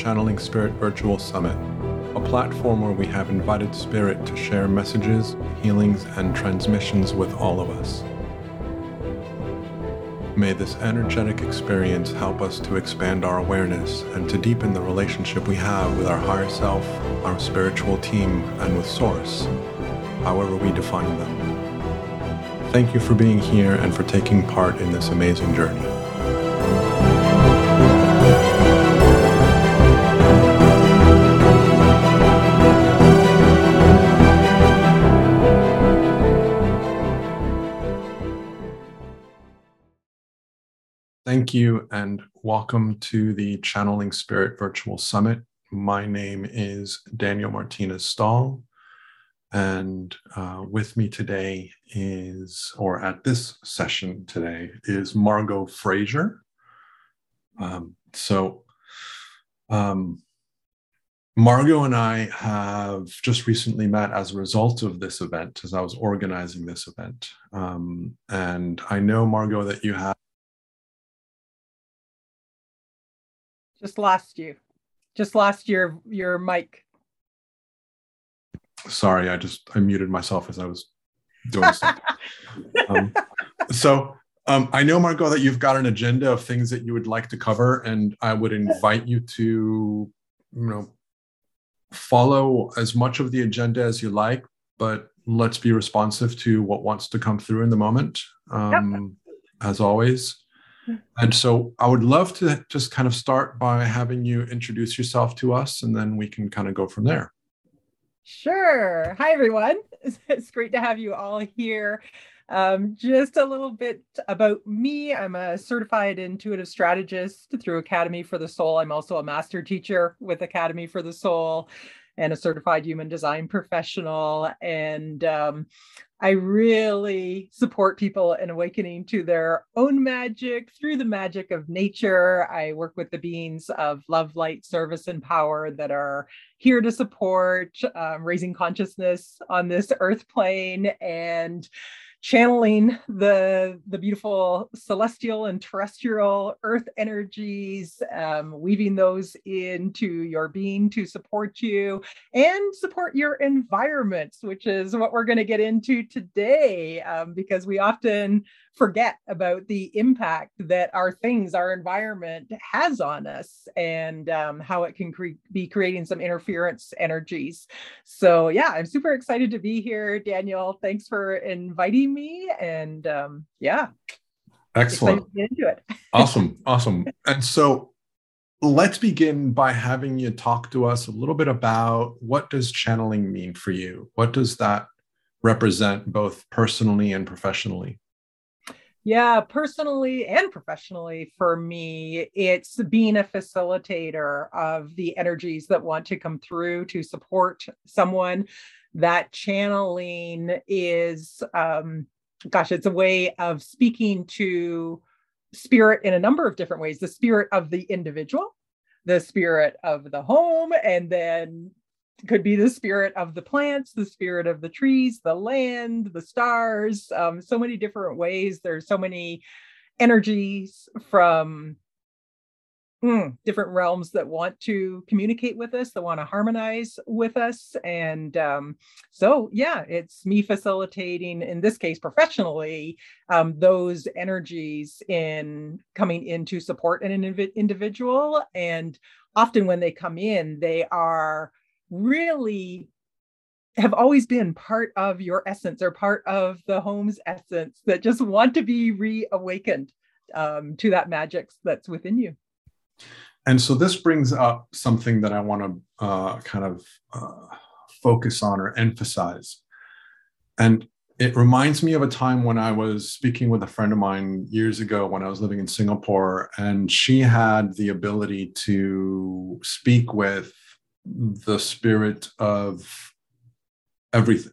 Channeling Spirit Virtual Summit, a platform where we have invited Spirit to share messages, healings, and transmissions with all of us. May this energetic experience help us to expand our awareness and to deepen the relationship we have with our higher self, our spiritual team, and with Source, however we define them. Thank you for being here and for taking part in this amazing journey. Thank you and welcome to the Channeling Spirit Virtual Summit. My name is Daniel Martinez-Stahl, and with me today is, or at this session today, is Margot Fraser. Margot and I have just recently met as a result of this event, as I was organizing this event. And I know, Margot, that you have Just lost your mic. Sorry, I muted myself as I was doing something. I know, Margot, that you've got an agenda of things that you would like to cover, and I would invite you to, follow as much of the agenda as you like, but let's be responsive to what wants to come through in the moment, as always. And so I would love to just kind of start by having you introduce yourself to us, and then we can kind of go from there. Sure. Hi, everyone. It's great to have you all here. Just a little bit about me. I'm a certified intuitive strategist through Academy for the Soul. I'm also a master teacher with Academy for the Soul and a certified human design professional. And I really support people in awakening to their own magic through the magic of nature. I work with the beings of love, light, service, and power that are here to support raising consciousness on this earth plane and channeling the beautiful celestial and terrestrial earth energies, weaving those into your being to support you and support your environments, which is what we're going to get into today, because we often forget about the impact that our environment has on us, and how it can be creating some interference energies. So yeah, I'm super excited to be here, Daniel. Thanks for inviting me, and excellent. Excited to get into it. Awesome. And so let's begin by having you talk to us a little bit about, what does channeling mean for you? What does that represent, both personally and professionally? Yeah, personally and professionally for me, it's being a facilitator of the energies that want to come through to support someone. That channeling is, it's a way of speaking to spirit in a number of different ways: the spirit of the individual, the spirit of the home, and then could be the spirit of the plants, the spirit of the trees, the land, the stars, so many different ways. There's so many energies from different realms that want to communicate with us, that want to harmonize with us. And it's me facilitating, in this case, professionally, those energies in coming in to support an individual. And often when they come in, they are really have always been part of your essence or part of the home's essence that just want to be reawakened to that magic that's within you. And so this brings up something that I want to focus on or emphasize. And it reminds me of a time when I was speaking with a friend of mine years ago when I was living in Singapore, and she had the ability to speak with the spirit of everything.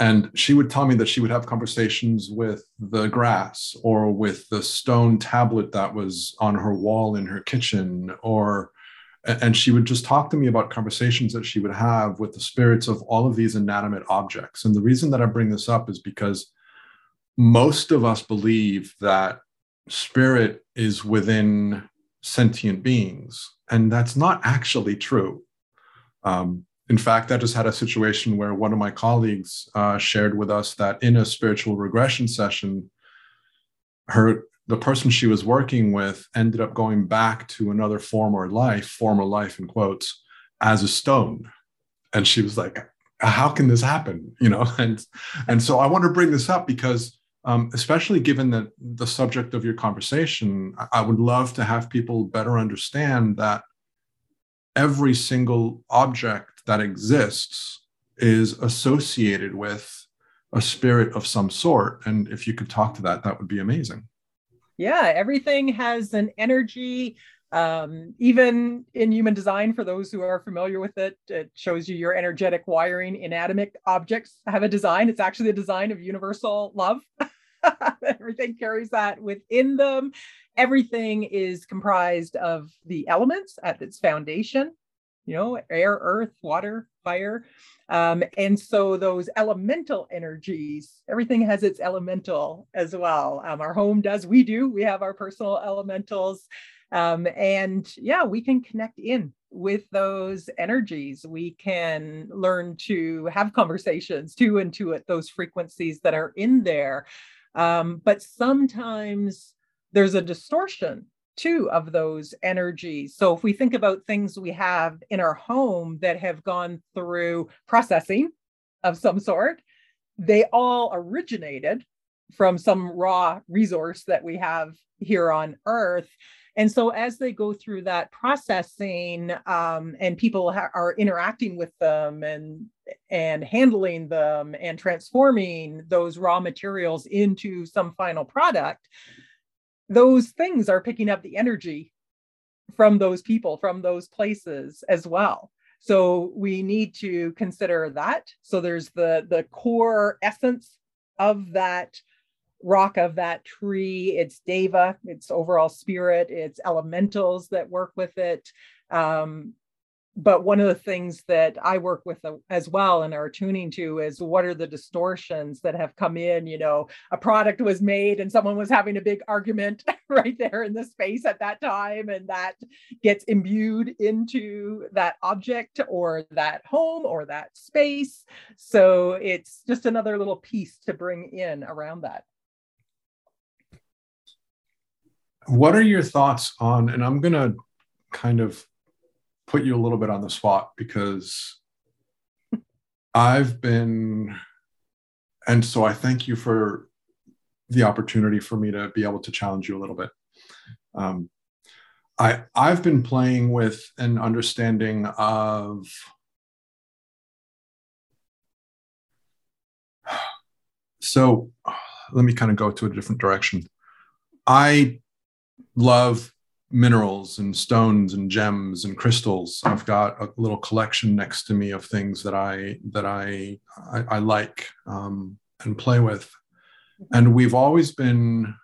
And she would tell me that she would have conversations with the grass, or with the stone tablet that was on her wall in her kitchen, and she would just talk to me about conversations that she would have with the spirits of all of these inanimate objects. And the reason that I bring this up is because most of us believe that spirit is within sentient beings. And that's not actually true. In fact, I just had a situation where one of my colleagues shared with us that in a spiritual regression session, the person she was working with ended up going back to another former life in quotes, as a stone. And she was like, how can this happen? You know, and so I want to bring this up because especially given that the subject of your conversation, I would love to have people better understand that every single object that exists is associated with a spirit of some sort. And if you could talk to that, that would be amazing. Yeah, everything has an energy. Even in Human Design, for those who are familiar with it, it shows you your energetic wiring. Inanimate objects have a design. It's actually a design of universal love. Everything carries that within them. Everything is comprised of the elements at its foundation, you know, air, earth, water, fire. And so those elemental energies, everything has its elemental as well. Our home does, we have our personal elementals. And yeah, we can connect in with those energies. We can learn to have conversations, to intuit those frequencies that are in there. But sometimes there's a distortion too of those energies. So if we think about things we have in our home that have gone through processing of some sort, they all originated from some raw resource that we have here on Earth. And so as they go through that processing and people are interacting with them and handling them and transforming those raw materials into some final product, those things are picking up the energy from those people, from those places as well. So we need to consider that. So there's the core essence of that rock, of that tree, its Deva, its overall spirit, its elementals that work with it. But one of the things that I work with as well and are tuning to is what are the distortions that have come in? You know, a product was made and someone was having a big argument right there in the space at that time. And that gets imbued into that object or that home or that space. So it's just another little piece to bring in around that. What are your thoughts on, and I'm going to kind of put you a little bit on the spot because I've been, and so I thank you for the opportunity for me to be able to challenge you a little bit. I've been playing with an understanding of so let me kind of go to a different direction. I love minerals and stones and gems and crystals. I've got a little collection next to me of things that I like and play with. And we've always been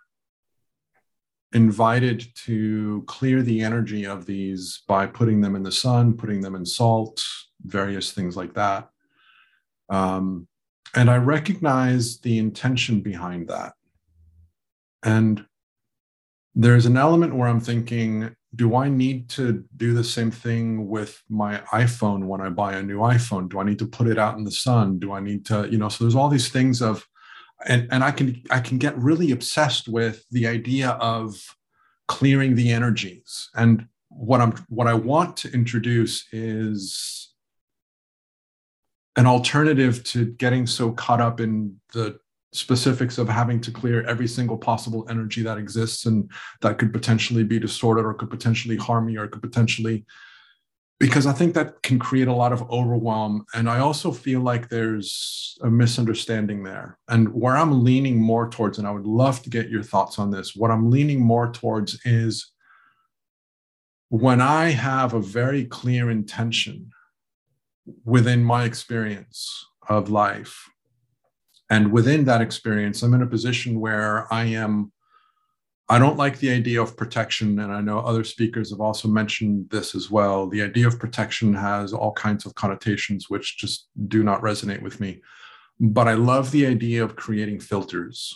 invited to clear the energy of these by putting them in the sun, putting them in salt, various things like that. And I recognize the intention behind that. And there's an element where I'm thinking, do I need to do the same thing with my iPhone when I buy a new iPhone? Do I need to put it out in the sun? Do I need to, you know, so there's all these things of, and I can get really obsessed with the idea of clearing the energies. And what I want to introduce is an alternative to getting so caught up in the specifics of having to clear every single possible energy that exists and that could potentially be distorted or could potentially harm me or could potentially, because I think that can create a lot of overwhelm. And I also feel like there's a misunderstanding there. And where I'm leaning more towards, and I would love to get your thoughts on this, what I'm leaning more towards is when I have a very clear intention within my experience of life, and within that experience, I'm in a position where I don't like the idea of protection. And I know other speakers have also mentioned this as well. The idea of protection has all kinds of connotations, which just do not resonate with me. But I love the idea of creating filters.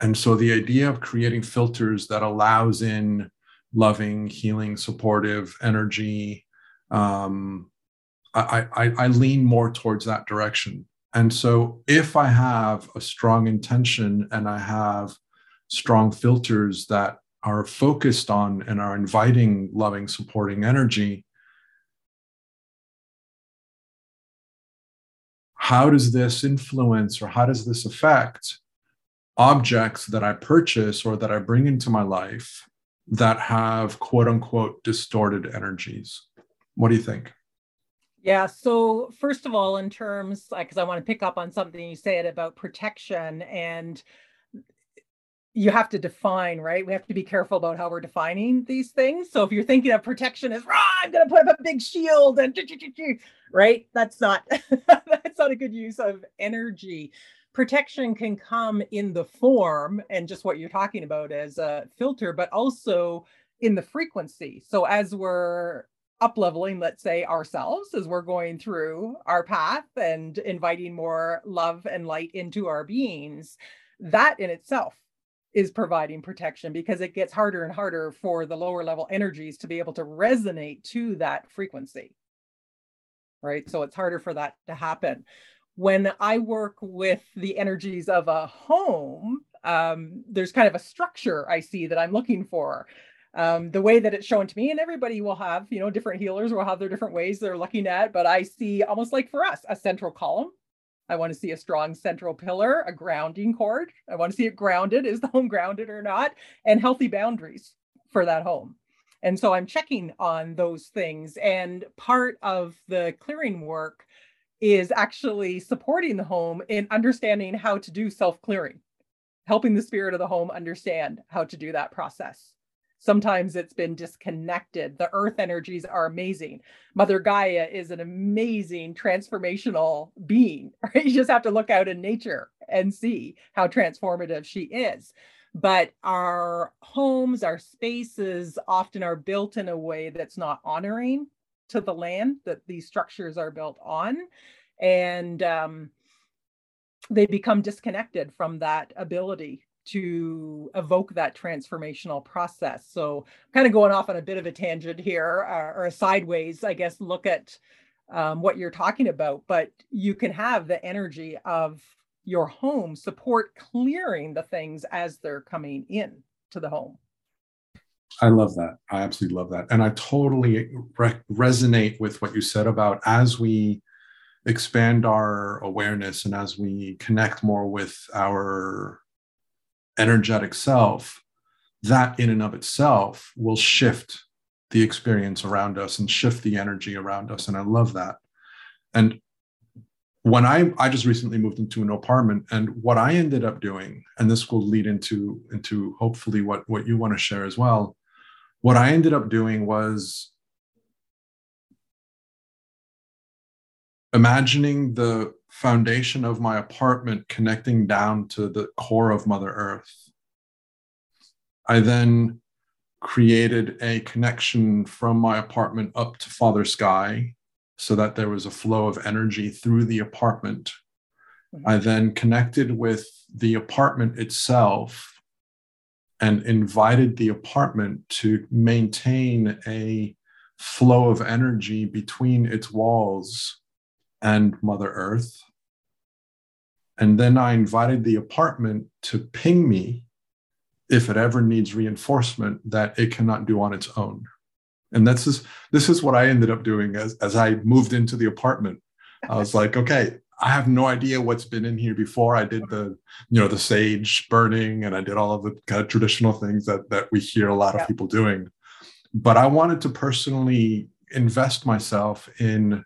And so the idea of creating filters that allows in loving, healing, supportive energy. I lean more towards that direction. And so if I have a strong intention and I have strong filters that are focused on and are inviting loving, supporting energy, how does this influence or how does this affect objects that I purchase or that I bring into my life that have quote unquote distorted energies? What do you think? Yeah. So first of all, in terms, because I want to pick up on something you said about protection, and you have to define, right? We have to be careful about how we're defining these things. So if you're thinking of protection as, I'm going to put up a big shield and right, that's not a good use of energy. Protection can come in the form and just what you're talking about as a filter, but also in the frequency. So as we're up-leveling, let's say, ourselves, as we're going through our path and inviting more love and light into our beings, that in itself is providing protection, because it gets harder and harder for the lower level energies to be able to resonate to that frequency, right? So it's harder for that to happen. When I work with the energies of a home, there's kind of a structure I see that I'm looking for. The way that it's shown to me, and everybody will have, different healers will have their different ways they're looking at, but I see, almost like for us, a central column. I want to see a strong central pillar, a grounding cord. I want to see it grounded. Is the home grounded or not? And healthy boundaries for that home. And so I'm checking on those things. And part of the clearing work is actually supporting the home in understanding how to do self-clearing, helping the spirit of the home understand how to do that process. Sometimes it's been disconnected. The earth energies are amazing. Mother Gaia is an amazing transformational being, right? You just have to look out in nature and see how transformative she is. But our homes, our spaces often are built in a way that's not honoring to the land that these structures are built on. And they become disconnected from that ability to evoke that transformational process. So I'm kind of going off on a bit of a tangent here, or a sideways, I guess, look at what you're talking about, but you can have the energy of your home support clearing the things as they're coming in to the home. I love that. I absolutely love that. And I totally resonate with what you said about as we expand our awareness and as we connect more with our energetic self, that in and of itself will shift the experience around us and shift the energy around us. And I love that. And when I just recently moved into an apartment, and what I ended up doing, and this will lead into hopefully what you want to share as well, what I ended up doing was imagining the foundation of my apartment connecting down to the core of Mother Earth. I then created a connection from my apartment up to Father Sky so that there was a flow of energy through the apartment. Mm-hmm. I then connected with the apartment itself and invited the apartment to maintain a flow of energy between its walls and Mother Earth. And then I invited the apartment to ping me if it ever needs reinforcement that it cannot do on its own. And this is what I ended up doing as I moved into the apartment. I was like, okay, I have no idea what's been in here before. I did the sage burning, and I did all of the kind of traditional things that we hear a lot of people doing. But I wanted to personally invest myself in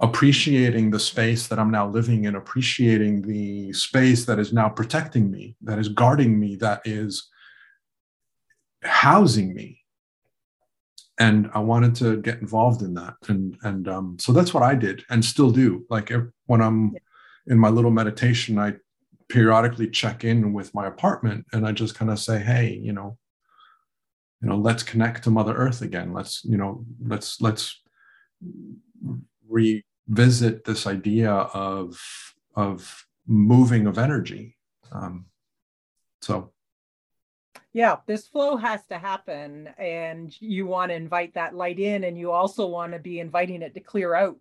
appreciating the space that I'm now living in, appreciating the space that is now protecting me, that is guarding me, that is housing me. And I wanted to get involved in that. And so that's what I did and still do. Like when I'm in my little meditation, I periodically check in with my apartment and I just kind of say, hey, let's connect to Mother Earth again. Let's revisit this idea of moving of energy. So Yeah, this flow has to happen, and you want to invite that light in, and you also want to be inviting it to clear out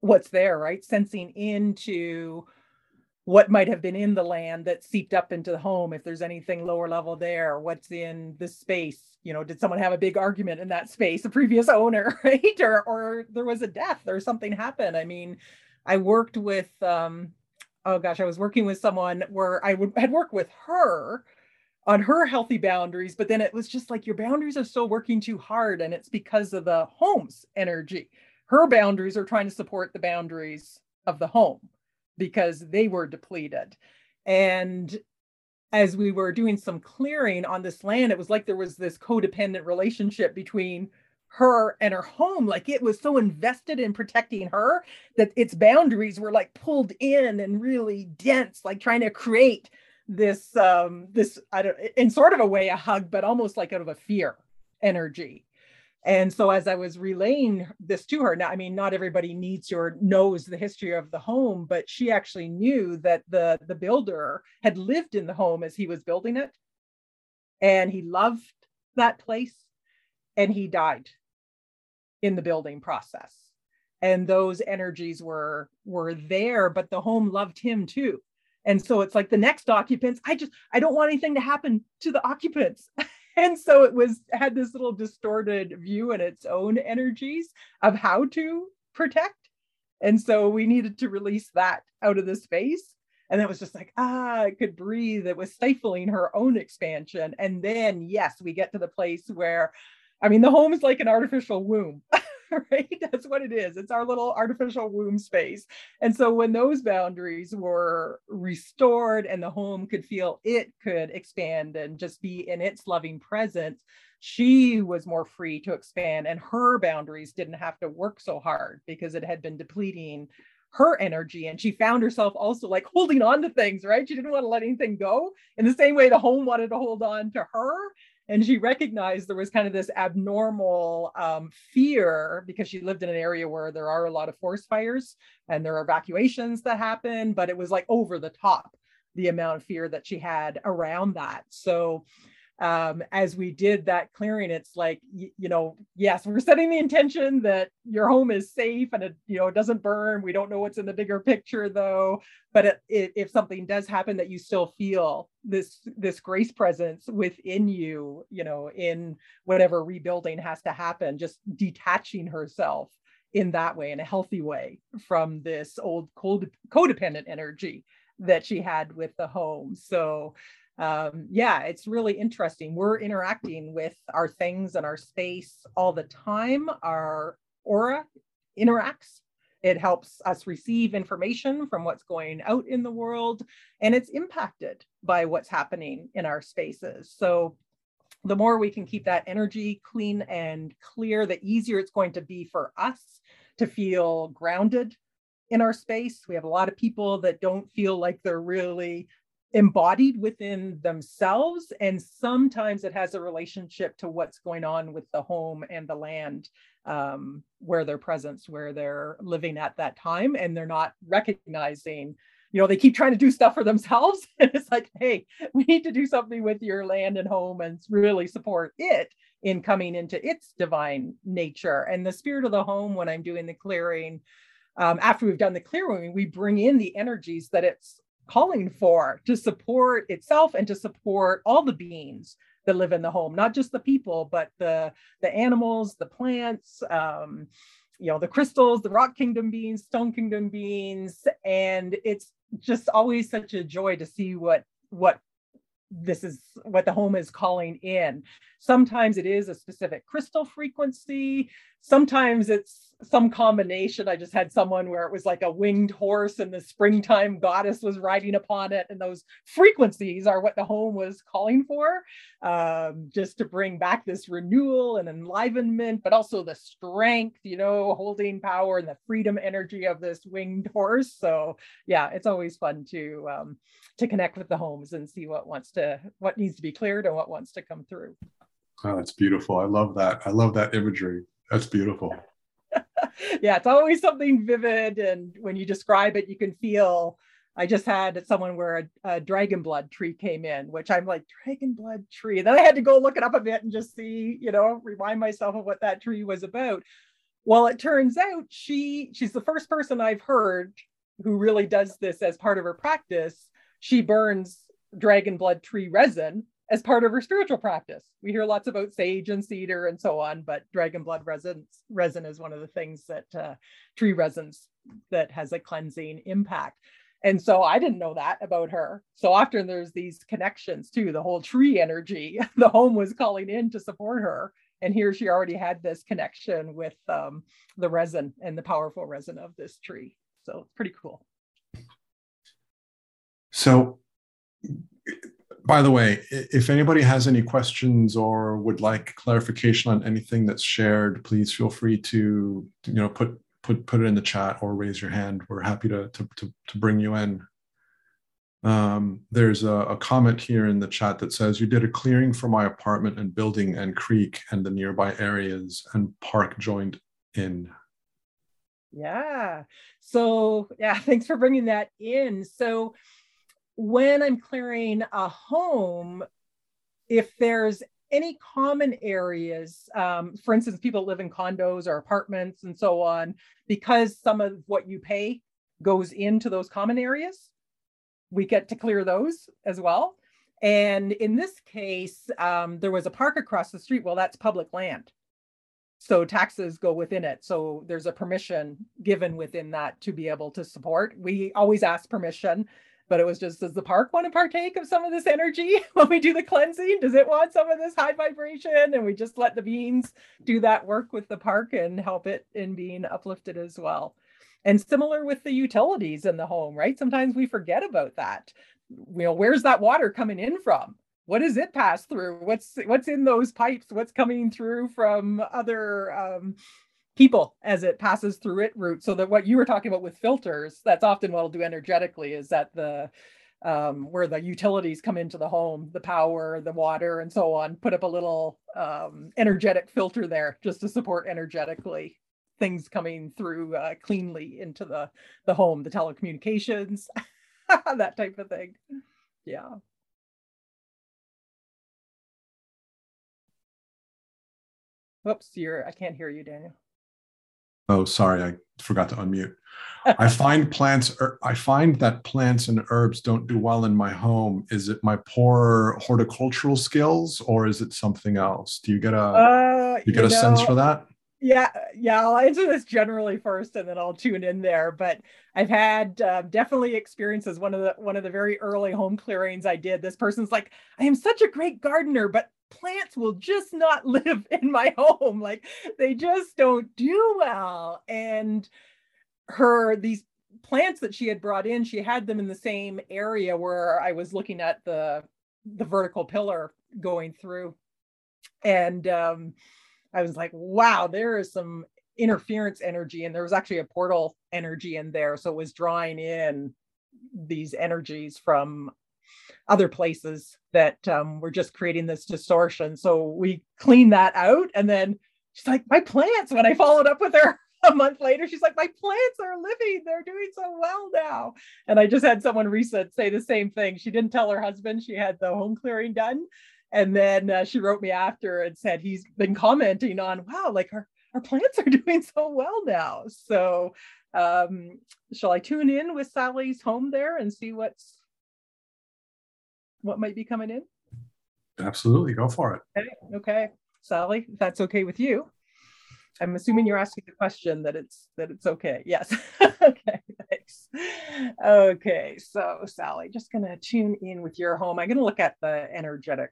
what's there, right? Sensing into what might have been in the land that seeped up into the home, if there's anything lower level there, what's in this space, you know, did someone have a big argument in that space, the previous owner, right? Or there was a death or something happened. I mean, I worked with, I was working with someone where I had worked with her on her healthy boundaries, but then it was just like, your boundaries are still working too hard, and it's because of the home's energy. Her boundaries are trying to support the boundaries of the home, because they were depleted. And as we were doing some clearing on this land, it was like there was this codependent relationship between her and her home. Like, it was so invested in protecting her that its boundaries were like pulled in and really dense, like trying to create this, in sort of a way, a hug, but almost like out of a fear energy. And so as I was relaying this to her, now, I mean, not everybody needs or knows the history of the home, but she actually knew that the builder had lived in the home as he was building it. And he loved that place. And he died in the building process. And those energies were there, but the home loved him too. And so it's like the next occupants, I don't want anything to happen to the occupants. And so it had this little distorted view in its own energies of how to protect. And so we needed to release that out of the space. And it was just like, I could breathe. It was stifling her own expansion. And then, yes, we get to the place where, I mean, the home is like an artificial womb, right? That's what it is. It's our little artificial womb space. And so when those boundaries were restored and the home could feel it could expand and just be in its loving presence, she was more free to expand, and her boundaries didn't have to work so hard because it had been depleting her energy. And she found herself also like holding on to things, right? She didn't want to let anything go in the same way the home wanted to hold on to her. And she recognized there was kind of this abnormal fear, because she lived in an area where there are a lot of forest fires and there are evacuations that happen, but it was like over the top, the amount of fear that she had around that. So as we did that clearing, it's like, you know, yes, we're setting the intention that your home is safe and it, you know, it doesn't burn. We don't know what's in the bigger picture though, but if something does happen, that you still feel this grace presence within you, you know, in whatever rebuilding has to happen, just detaching herself in that way, in a healthy way, from this old codependent energy that she had with the home. So it's really interesting. We're interacting with our things and our space all the time. Our aura interacts. It helps us receive information from what's going out in the world, and it's impacted by what's happening in our spaces. So the more we can keep that energy clean and clear, the easier it's going to be for us to feel grounded in our space. We have a lot of people that don't feel like they're really embodied within themselves. And sometimes it has a relationship to what's going on with the home and the land where their presence, where they're living at that time. And they're not recognizing, you know, they keep trying to do stuff for themselves. And it's like, hey, we need to do something with your land and home and really support it in coming into its divine nature. And the spirit of the home, when I'm doing the clearing, after we've done the clearing, we bring in the energies that it's calling for to support itself and to support all the beings that live in the home, not just the people, but the animals, the plants, you know, the crystals, the rock kingdom beings, stone kingdom beings. And it's just always such a joy to see what the home is calling in. Sometimes it is a specific crystal frequency. Sometimes it's some combination. I just had someone where it was like a winged horse and the springtime goddess was riding upon it. And those frequencies are what the home was calling for, just to bring back this renewal and enlivenment, but also the strength, you know, holding power and the freedom energy of this winged horse. So yeah, it's always fun to connect with the homes and see what needs to be cleared and what wants to come through. Oh, that's beautiful. I love that. I love that imagery. That's beautiful. Yeah, it's always something vivid. And when you describe it, you can feel I just had someone where a dragon blood tree came in, which I'm like, dragon blood tree. Then I had to go look it up a bit and just see, you know, remind myself of what that tree was about. Well, it turns out she's the first person I've heard who really does this as part of her practice. She burns dragon blood tree resin as part of her spiritual practice. We hear lots about sage and cedar and so on, but dragon blood resin is one of the things that tree resins that has a cleansing impact. And so I didn't know that about her. So often there's these connections too, the whole tree energy, the home was calling in to support her. And here she already had this connection with the resin and the powerful resin of this tree. So it's pretty cool. So by the way, if anybody has any questions or would like clarification on anything that's shared, please feel free to, you know, put it in the chat or raise your hand. We're happy to bring you in. There's a comment here in the chat that says, you did a clearing for my apartment and building and creek and the nearby areas and park joined in. Yeah. So yeah, thanks for bringing that in. So when I'm clearing a home, if there's any common areas, for instance, people live in condos or apartments and so on, because some of what you pay goes into those common areas, we get to clear those as well. And in this case, there was a park across the street. Well, that's public land, so taxes go within it. So there's a permission given within that to be able to support. We always ask permission, but it was just, does the park want to partake of some of this energy when we do the cleansing? Does it want some of this high vibration? And we just let the beings do that work with the park and help it in being uplifted as well. And similar with the utilities in the home, right? Sometimes we forget about that. You know, where's that water coming in from? What does it pass through? What's in those pipes? What's coming through from other people as it passes through its route? So that what you were talking about with filters, that's often what I'll do energetically, is that the where the utilities come into the home, the power, the water, and so on, put up a little energetic filter there just to support energetically things coming through cleanly into the home, the telecommunications, that type of thing. Yeah. Whoops, I can't hear you, Daniel. Oh, sorry, I forgot to unmute. I find that plants and herbs don't do well in my home. Is it my poor horticultural skills, or is it something else? Do you get a sense for that? Yeah. I'll answer this generally first, and then I'll tune in there. But I've had definitely experiences. One of the very early home clearings I did, this person's like, I am such a great gardener, but plants will just not live in my home. Like, they just don't do well. And these plants that she had brought in, she had them in the same area where I was looking at the vertical pillar going through. And I was like, wow, there is some interference energy. And there was actually a portal energy in there. So it was drawing in these energies from other places that were just creating this distortion. So we cleaned that out. And then she's like, my plants, when I followed up with her a month later, she's like, my plants are living. They're doing so well now. And I just had someone recent say the same thing. She didn't tell her husband she had the home clearing done. And then she wrote me after and said, he's been commenting on, wow, like our plants are doing so well now. So shall I tune in with Sally's home there and see what might be coming in? Absolutely, go for it. Okay. Sally, if that's okay with you. I'm assuming you're asking the question that it's okay. Yes. Okay, thanks. Okay, so Sally, just gonna tune in with your home. I'm gonna look at the energetic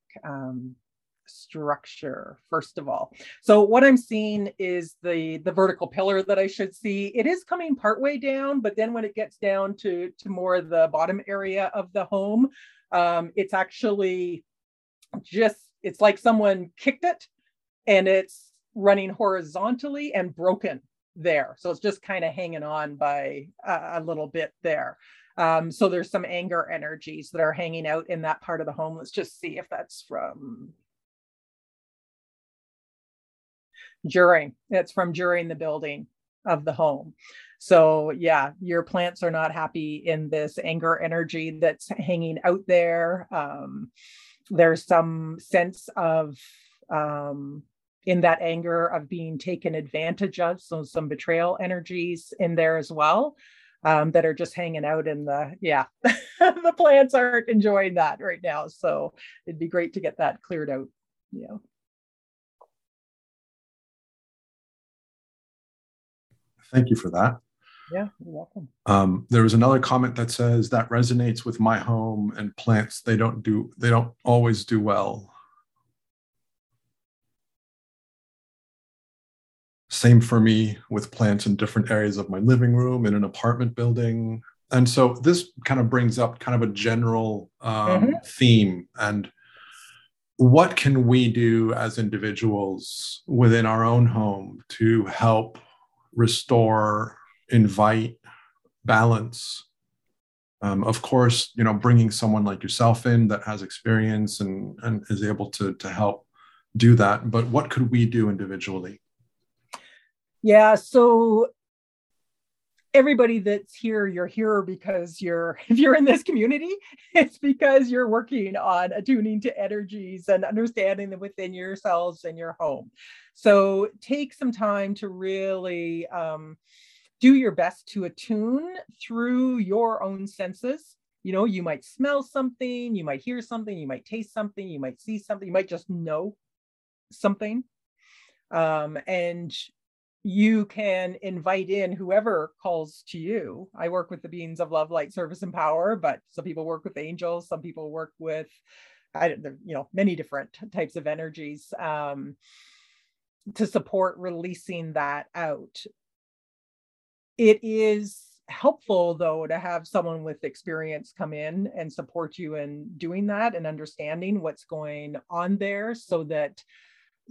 structure first of all. So what I'm seeing is the vertical pillar that I should see. It is coming partway down, but then when it gets down to more the bottom area of the home, it's actually it's like someone kicked it and it's running horizontally and broken there. So it's just kind of hanging on by a little bit there. So there's some anger energies that are hanging out in that part of the home. Let's just see if that's from during the building. of the home. So yeah, your plants are not happy in this anger energy that's hanging out there. There's some sense of, in that anger, of being taken advantage of. So some betrayal energies in there as well, that are just hanging out in the, yeah, the plants aren't enjoying that right now. So it'd be great to get that cleared out. Yeah. Thank you for that. Yeah, you're welcome. There was another comment that says that resonates with my home and plants. They don't always do well. Same for me with plants in different areas of my living room, in an apartment building. And so this kind of brings up kind of a general theme. And what can we do as individuals within our own home to help restore, invite balance? Of course, you know, bringing someone like yourself in that has experience and is able to help do that. But what could we do individually? Yeah, so everybody that's here, you're here because if you're in this community, it's because you're working on attuning to energies and understanding them within yourselves and your home. So take some time to really do your best to attune through your own senses. You know, you might smell something, you might hear something, you might taste something, you might see something, you might just know something. And you can invite in whoever calls to you. I work with the beings of love, light, service, and power, but some people work with angels. Some people work with, many different types of energies to support releasing that out. It is helpful, though, to have someone with experience come in and support you in doing that and understanding what's going on there, so that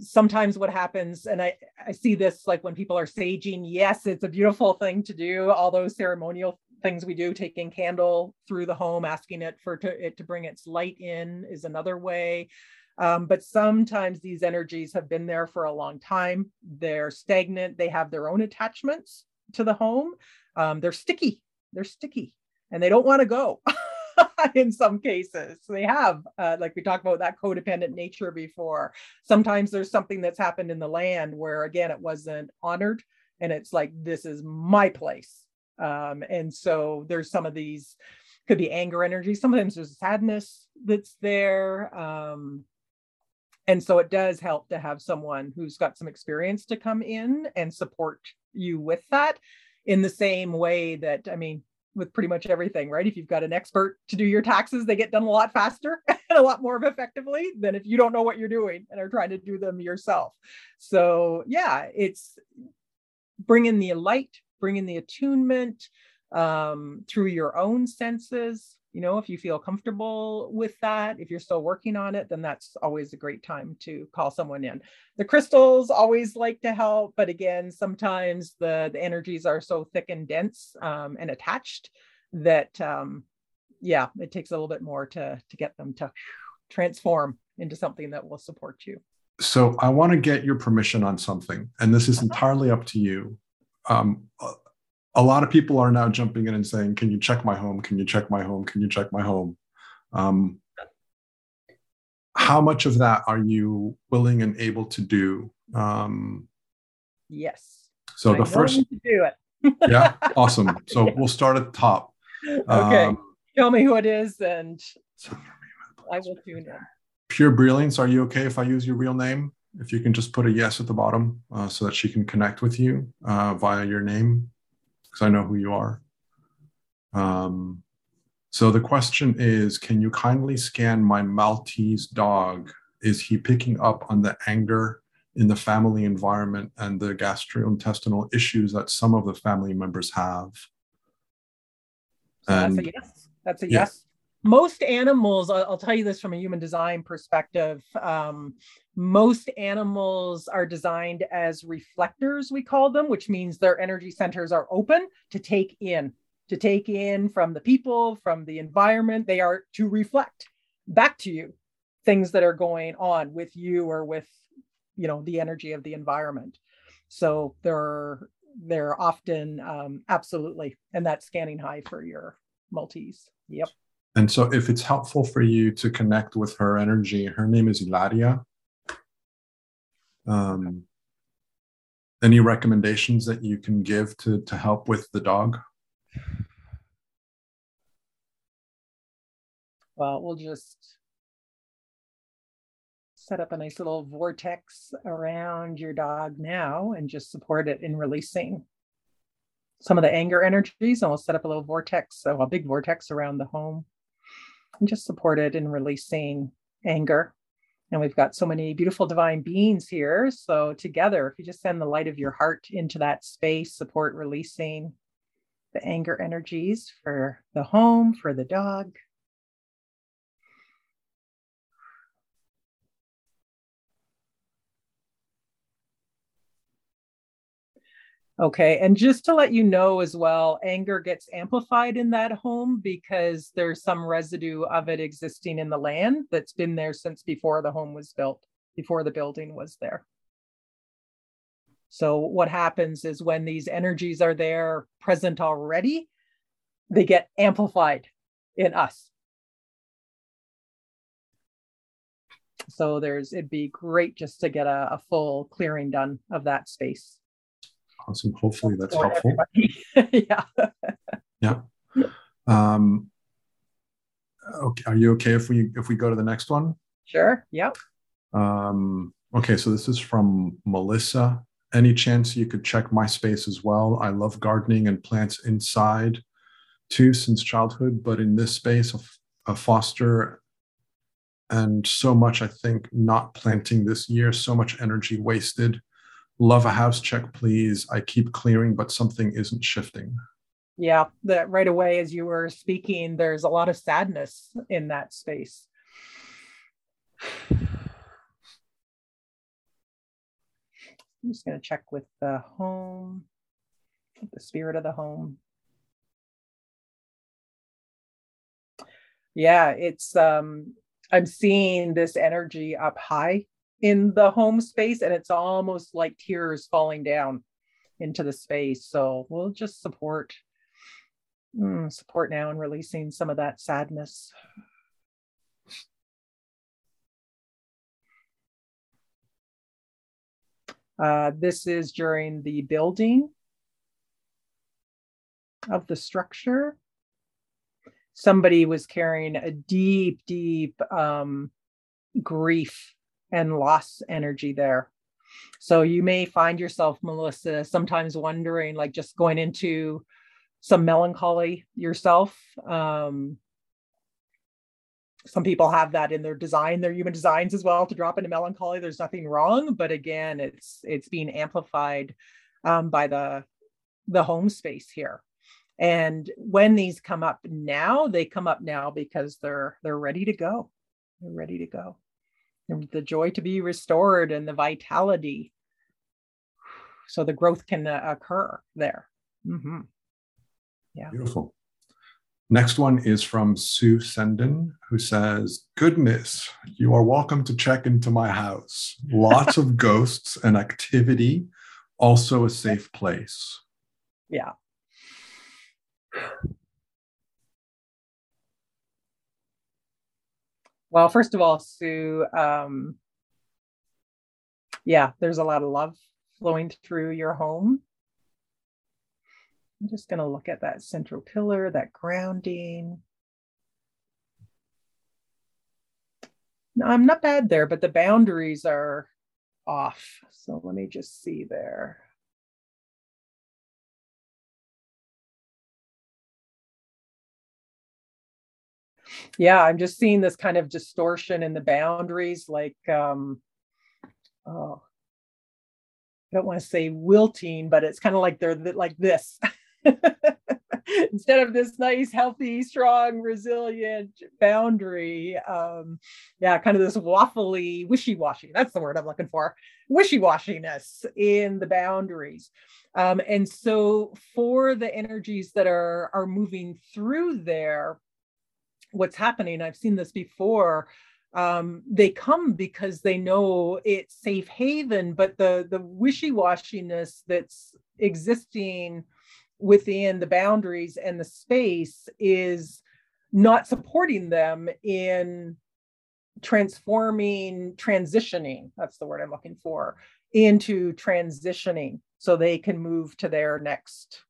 sometimes what happens, and I see this like when people are saging, yes, it's a beautiful thing to do. All those ceremonial things we do, taking candle through the home, asking it to bring its light in is another way. But sometimes these energies have been there for a long time. They're stagnant. They have their own attachments to the home. They're sticky and they don't want to go. In some cases, they have, like we talked about, that codependent nature before. Sometimes there's something that's happened in the land where, again, it wasn't honored. And it's like, this is my place. And so there's some of these, could be anger energy. Sometimes there's sadness that's there. And so it does help to have someone who's got some experience to come in and support you with that, in the same way that, with pretty much everything, right? If you've got an expert to do your taxes, they get done a lot faster and a lot more effectively than if you don't know what you're doing and are trying to do them yourself. So yeah, it's bringing the light, bringing the attunement through your own senses. You know, if you feel comfortable with that, if you're still working on it, then that's always a great time to call someone in. The crystals always like to help, but again, sometimes the energies are so thick and dense and attached that, it takes a little bit more to get them to transform into something that will support you. So I want to get your permission on something, and this is entirely up to you. A lot of people are now jumping in and saying, can you check my home? Can you check my home? Can you check my home? How much of that are you willing and able to do? Yes. So the first... to do it. Yeah, awesome. So yeah. We'll start at the top. Okay. Tell me who it is and I will tune in. Pure Brilliance, are you okay if I use your real name? If you can just put a yes at the bottom so that she can connect with you via your name, because I know who you are. So the question is, can you kindly scan my Maltese dog? Is he picking up on the anger in the family environment and the gastrointestinal issues that some of the family members have? And that's a yes. Yes. Most animals, I'll tell you this from a human design perspective, most animals are designed as reflectors, we call them, which means their energy centers are open to take in from the people, from the environment. They are to reflect back to you things that are going on with you or with, the energy of the environment. So they're they're often absolutely, and that's scanning high for your Maltese. Yep. And so if it's helpful for you to connect with her energy, her name is Ilaria. Any recommendations that you can give to help with the dog? Well, we'll just set up a nice little vortex around your dog now and just support it in releasing some of the anger energies. And we'll set up a little vortex, so a big vortex around the home, and just support it in releasing anger. And we've got so many beautiful divine beings here. So together, if you just send the light of your heart into that space, support releasing the anger energies for the home, for the dog. Okay. And just to let you know as well, anger gets amplified in that home because there's some residue of it existing in the land that's been there since before the home was built, before the building was there. So what happens is when these energies are there present already, they get amplified in us. So it'd be great just to get a full clearing done of that space. Awesome. Hopefully that's helpful. Yeah. Yeah. Okay. Are you okay if we go to the next one? Sure. Yep. Okay. So this is from Melissa. Any chance you could check my space as well? I love gardening and plants inside too since childhood, but in this space a foster and so much, I think, not planting this year, so much energy wasted. Love a house check, please. I keep clearing, but something isn't shifting. Yeah, that right away as you were speaking, there's a lot of sadness in that space. I'm just going to check with the home, the spirit of the home. Yeah, it's I'm seeing this energy up high in the home space, and it's almost like tears falling down into the space. So we'll just support now and releasing some of that sadness. This is during the building of the structure. Somebody was carrying a deep, deep grief and loss energy there. So you may find yourself, Melissa, sometimes wondering, like just going into some melancholy yourself. Some people have that in their design, their human designs as well, to drop into melancholy. There's nothing wrong, but again, it's being amplified by the home space here. And when these come up now, because they're ready to go. They're ready to go. The joy to be restored and the vitality. So the growth can occur there. Mm-hmm. Yeah. Beautiful. Next one is from Sue Senden, who says, goodness, you are welcome to check into my house. Lots of ghosts and activity. Also a safe place. Yeah. Well, first of all, Sue, there's a lot of love flowing through your home. I'm just going to look at that central pillar, that grounding. No, I'm not bad there, but the boundaries are off. So let me just see there. Yeah, I'm just seeing this kind of distortion in the boundaries, like, I don't want to say wilting, but it's kind of like they're like this. Instead of this nice, healthy, strong, resilient boundary, kind of this waffly, wishy-washy. That's the word I'm looking for. Wishy-washiness in the boundaries. And so for the energies that are moving through there, what's happening, I've seen this before, They come because they know it's safe haven, but the wishy-washiness that's existing within the boundaries and the space is not supporting them in transforming, transitioning, that's the word I'm looking for, into transitioning so they can move to their next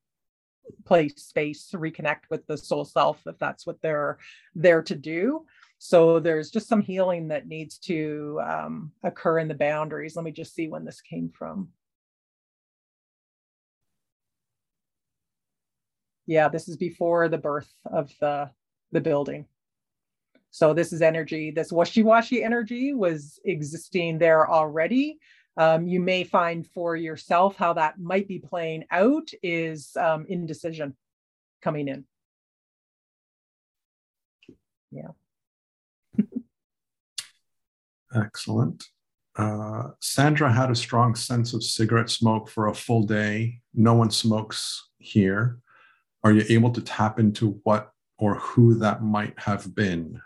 place, space, to reconnect with the soul self, if that's what they're there to do. So there's just some healing that needs to occur in the boundaries. Let me just see when this came from. Yeah, this is before the birth of the building. So this is energy, this wishy-washy energy was existing there already. You may find for yourself how that might be playing out is indecision coming in. Yeah. Excellent. Sandra had a strong sense of cigarette smoke for a full day. No one smokes here. Are you able to tap into what or who that might have been?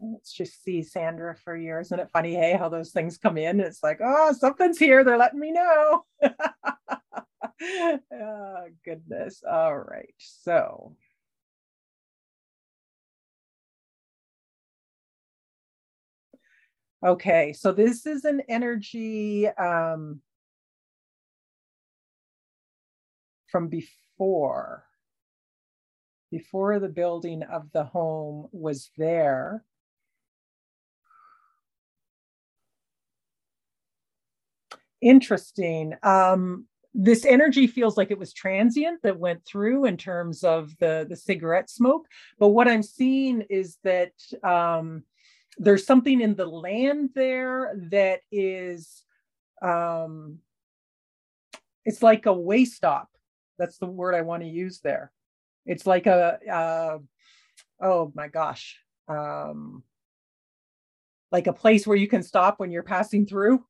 Let's just see, Sandra, for years. Isn't it funny, hey, how those things come in? It's like, oh, something's here. They're letting me know. Oh, goodness. All right. So. Okay. So this is an energy from before the building of the home was there. Interesting. This energy feels like it was transient that went through in terms of the cigarette smoke. But what I'm seeing is that there's something in the land there that is, it's like a way stop. That's the word I want to use there. It's like a, oh my gosh, like a place where you can stop when you're passing through.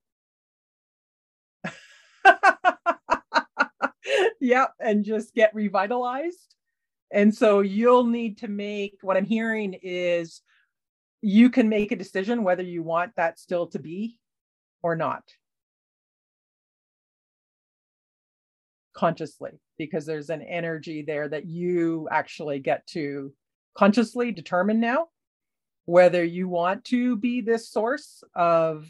Yeah, and just get revitalized. And so you'll need to make, what I'm hearing is you can make a decision whether you want that still to be or not. Consciously, because there's an energy there that you actually get to consciously determine now whether you want to be this source of,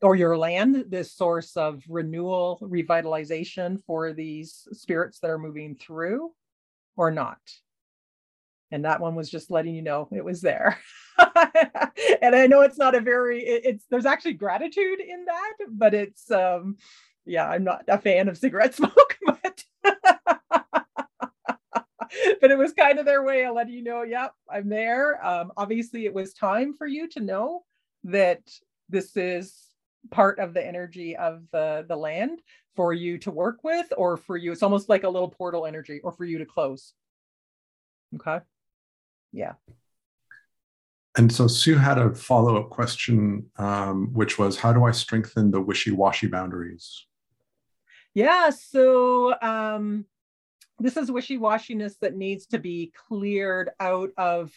or your land, this source of renewal, revitalization for these spirits that are moving through or not. And that one was just letting you know it was there. And I know it's not a very, it's, there's actually gratitude in that, but it's, yeah, I'm not a fan of cigarette smoke, but, but it was kind of their way of letting you know, yep, I'm there. Obviously, it was time for you to know that this is part of the energy of the land for you to work with, or for you, it's almost like a little portal energy, or for you to close. Okay. Yeah. And so Sue had a follow-up question, which was, how do I strengthen the wishy-washy boundaries? Yeah, so this is wishy-washiness that needs to be cleared out of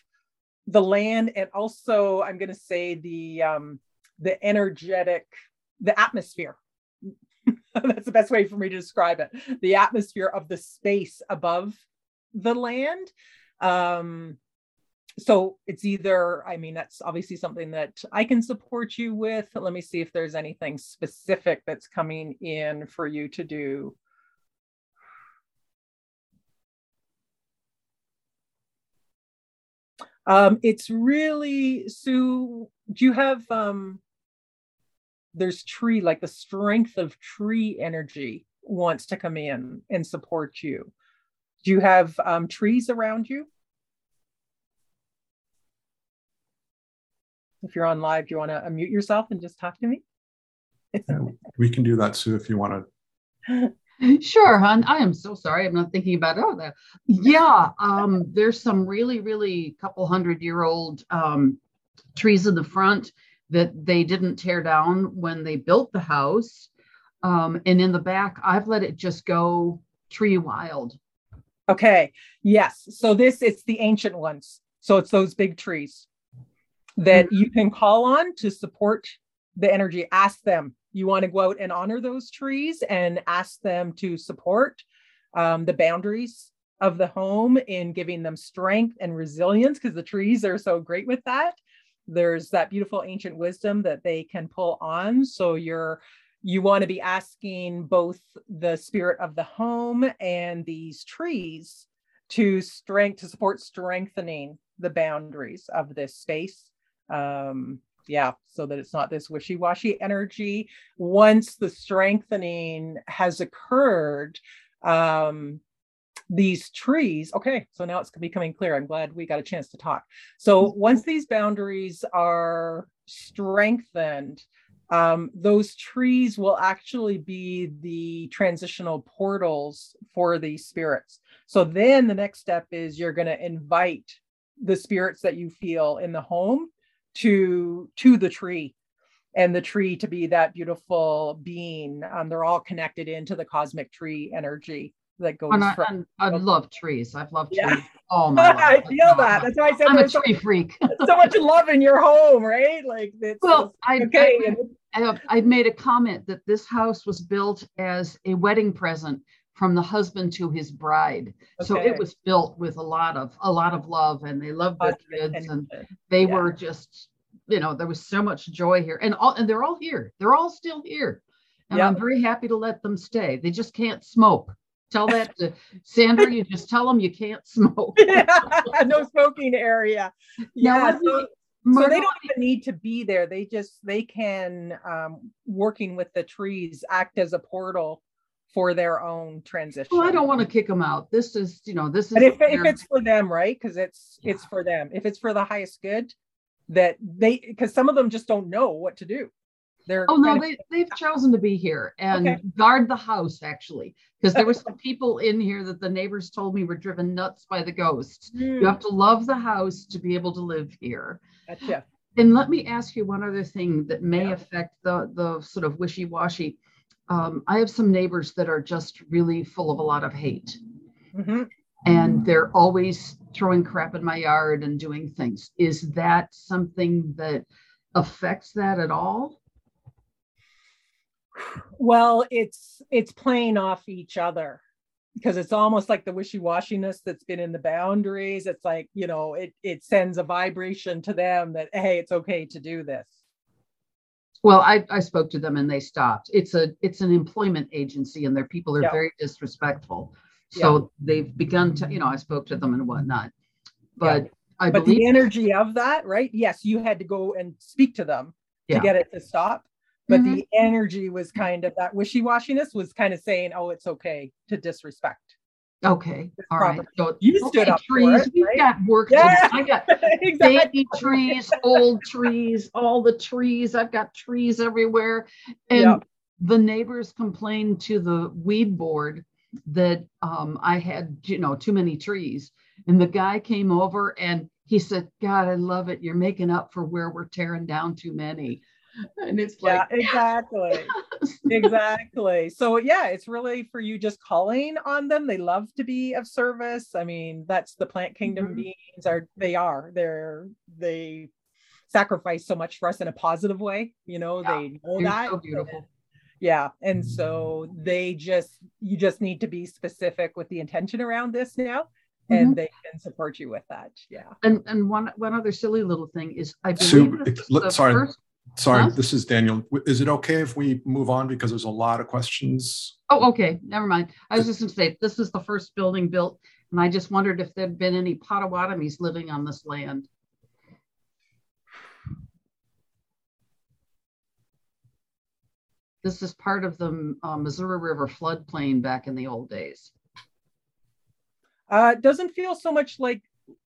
the land, and also I'm going to say the energetic, the atmosphere. That's the best way for me to describe it. The atmosphere of the space above the land. So it's either, I mean, that's obviously something that I can support you with. Let me see if there's anything specific that's coming in for you to do. It's really, Sue, do you have, there's tree, like the strength of tree energy wants to come in and support you. Do you have trees around you? If you're on live, do you want to unmute yourself and just talk to me? Yeah, we can do that, Sue, if you want to. Sure, hon. I am so sorry. I'm not thinking about that. Yeah, there's some really, really couple 100-year-old trees in the front that they didn't tear down when they built the house. And in the back, I've let it just go tree wild. Okay. Yes. So this, it's the ancient ones. So it's those big trees that you can call on to support the energy. Ask them, you want to go out and honor those trees and ask them to support the boundaries of the home in giving them strength and resilience, because the trees are so great with that. There's that beautiful ancient wisdom that they can pull on. So you want to be asking both the spirit of the home and these trees to support strengthening the boundaries of this space. So that it's not this wishy-washy energy. Once the strengthening has occurred, these trees, okay, so now it's becoming clear. I'm glad we got a chance to talk. So once these boundaries are strengthened, those trees will actually be the transitional portals for these spirits. So then the next step is you're going to invite the spirits that you feel in the home to the tree, and the tree to be that beautiful being. They're all connected into the cosmic tree energy that goes. I love trees. I've loved trees all my life. I feel that. That's why I said I'm a tree freak. So much love in your home, right? Like I've made a comment that this house was built as a wedding present from the husband to his bride. Okay. So it was built with a lot of love, and they loved their kids, and they were just, there was so much joy here, and they're all here. They're all still here. And I'm very happy to let them stay. They just can't smoke. Tell that to Sandra, you just tell them you can't smoke. No smoking area. Yeah. So they don't even need to be there. They can, working with the trees, act as a portal for their own transition. Well, I don't want to kick them out. This is. But if it's for them, right? Because it's for them. If it's for the highest good, because some of them just don't know what to do. They've chosen to be here and guard the house, actually, because there were some people in here that the neighbors told me were driven nuts by the ghosts. You have to love the house to be able to live here. Gotcha. And let me ask you one other thing that may affect the sort of wishy-washy. I have some neighbors that are just really full of a lot of hate, and they're always throwing crap in my yard and doing things. Is that something that affects that at all? Well, it's playing off each other, because it's almost like the wishy-washiness that's been in the boundaries. It's like, it sends a vibration to them that, hey, it's okay to do this. Well, I spoke to them and they stopped. It's an employment agency, and their people are very disrespectful. So they've begun to, I spoke to them and whatnot, but I believe the energy of that, right? Yes. You had to go and speak to them to get it to stop. But the energy was kind of that wishy-washiness was kind of saying, oh, it's okay to disrespect. Okay. All right. So you stood up trees. We've got work. Yeah. I got baby trees, old trees, all the trees. I've got trees everywhere. And the neighbors complained to the weed board that I had, too many trees. And the guy came over and he said, God, I love it. You're making up for where we're tearing down too many. And it's like, exactly. So it's really for you just calling on them. They love to be of service. I mean, that's the plant kingdom beings they sacrifice so much for us in a positive way. They know You're that. So beautiful. Yeah. And so you just need to be specific with the intention around this now. And they can support you with that. Yeah. And one other silly little thing is I believe Sorry, this is Daniel. Is it okay if we move on, because there's a lot of questions? Oh, okay. Never mind. I was just going to say, this is the first building built, and I just wondered if there'd been any Potawatomis living on this land. This is part of the Missouri River floodplain back in the old days. It doesn't feel so much like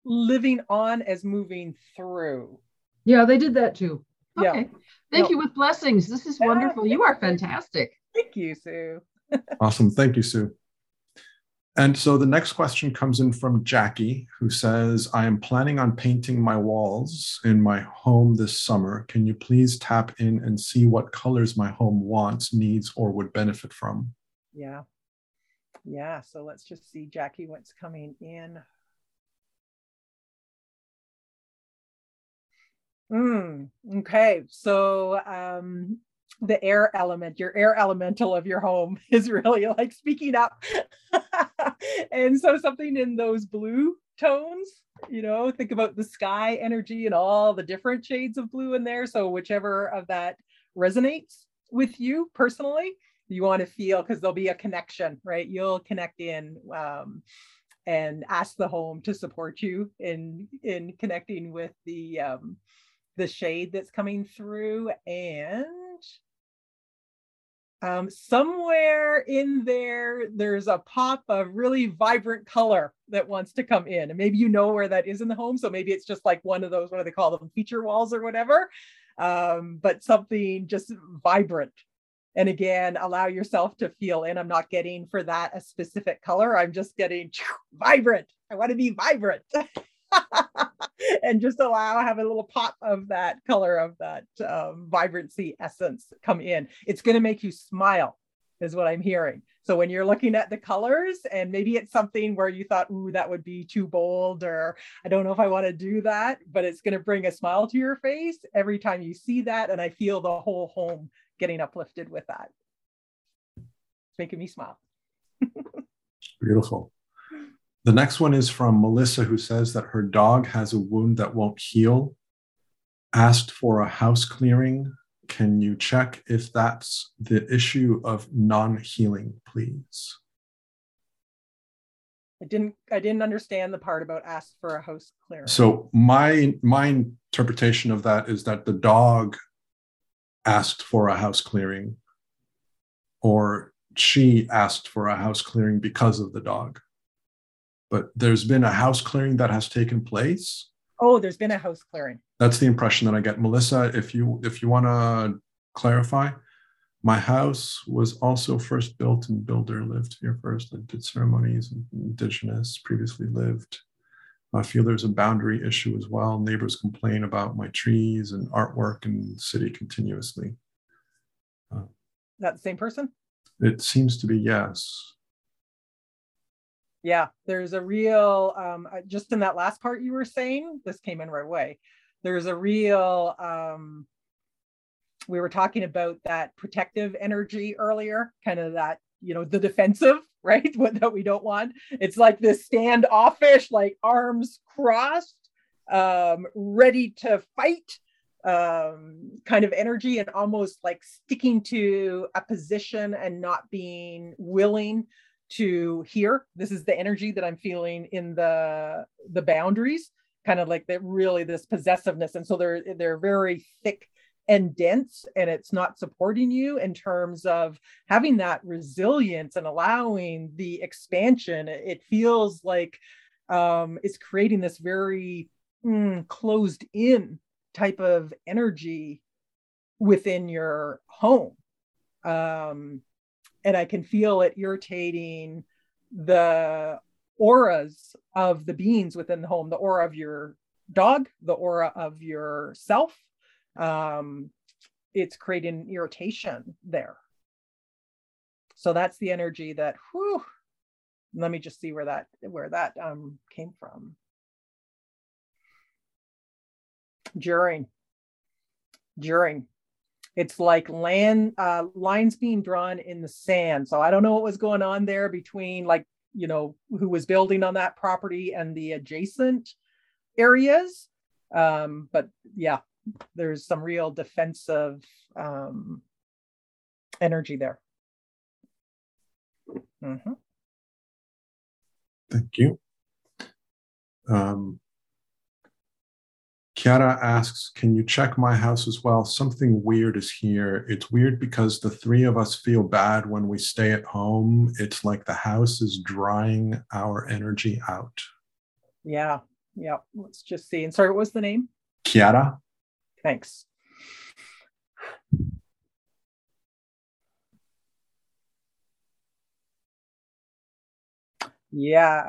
living on as moving through. Yeah, they did that too. Okay. Thank you with blessings. This is wonderful. You are fantastic. Thank you, Sue. Awesome. Thank you, Sue. And so the next question comes in from Jackie, who says, I am planning on painting my walls in my home this summer. Can you please tap in and see what colors my home wants, needs, or would benefit from? Yeah. Yeah. So let's just see, Jackie, what's coming in. Okay, so the air element, your air elemental of your home is really like speaking up. And so something in those blue tones, you know, think about the sky energy and all the different shades of blue in there. So whichever of that resonates with you personally, you want to feel, because there'll be a connection, right? You'll connect in and ask the home to support you in connecting with the shade that's coming through. And somewhere in there, there's a pop of really vibrant color that wants to come in. And maybe you know where that is in the home. So maybe it's just like one of those, what do they call them, feature walls or whatever, but something just vibrant. And again, allow yourself to feel in. I'm not getting for that a specific color. I'm just getting vibrant. I want to be vibrant. And just allow, have a little pop of that color of that vibrancy essence come in. It's going to make you smile is what I'm hearing. So when you're looking at the colors, and maybe it's something where you thought, ooh, that would be too bold, or I don't know if I want to do that, but it's going to bring a smile to your face every time you see that. And I feel the whole home getting uplifted with that. It's making me smile. Beautiful. The next one is from Melissa, who says that her dog has a wound that won't heal. Asked for a house clearing. Can you check if that's the issue of non-healing, please? I didn't understand the part about asked for a house clearing. So my interpretation of that is that the dog asked for a house clearing, or she asked for a house clearing because of the dog. But there's been a house clearing that has taken place. Oh, there's been a house clearing. That's the impression that I get. Melissa, if you want to clarify, my house was also first built and builder lived here first and did ceremonies and indigenous previously lived. I feel there's a boundary issue as well. Neighbors complain about my trees and artwork in the city continuously. Is that the same person? It seems to be, yes. Yeah, there's a real, just in that last part you were saying, this came in right away. There's a real, we were talking about that protective energy earlier, kind of that, you know, the defensive, right? What that we don't want. It's like this standoffish, like arms crossed, ready to fight kind of energy, and almost like sticking to a position and not being willing to hear. This is the energy that I'm feeling in the boundaries, kind of like that, really this possessiveness. And so they're very thick and dense, and it's not supporting you in terms of having that resilience and allowing the expansion. It feels like it's creating this very closed in type of energy within your home. And I can feel it irritating the auras of the beings within the home, the aura of your dog, the aura of yourself. It's creating irritation there. So that's the energy that, let me just see where that came from. During. It's like lines being drawn in the sand. So I don't know what was going on there between, like, you know, who was building on that property and the adjacent areas. But yeah, there's some real defensive energy there. Mm-hmm. Thank you. Chiara asks, can you check my house as well? Something weird is here. It's weird because the three of us feel bad when we stay at home. It's like the house is drying our energy out. Yeah. Let's just see. And sorry, what was the name? Chiara. Thanks. Yeah.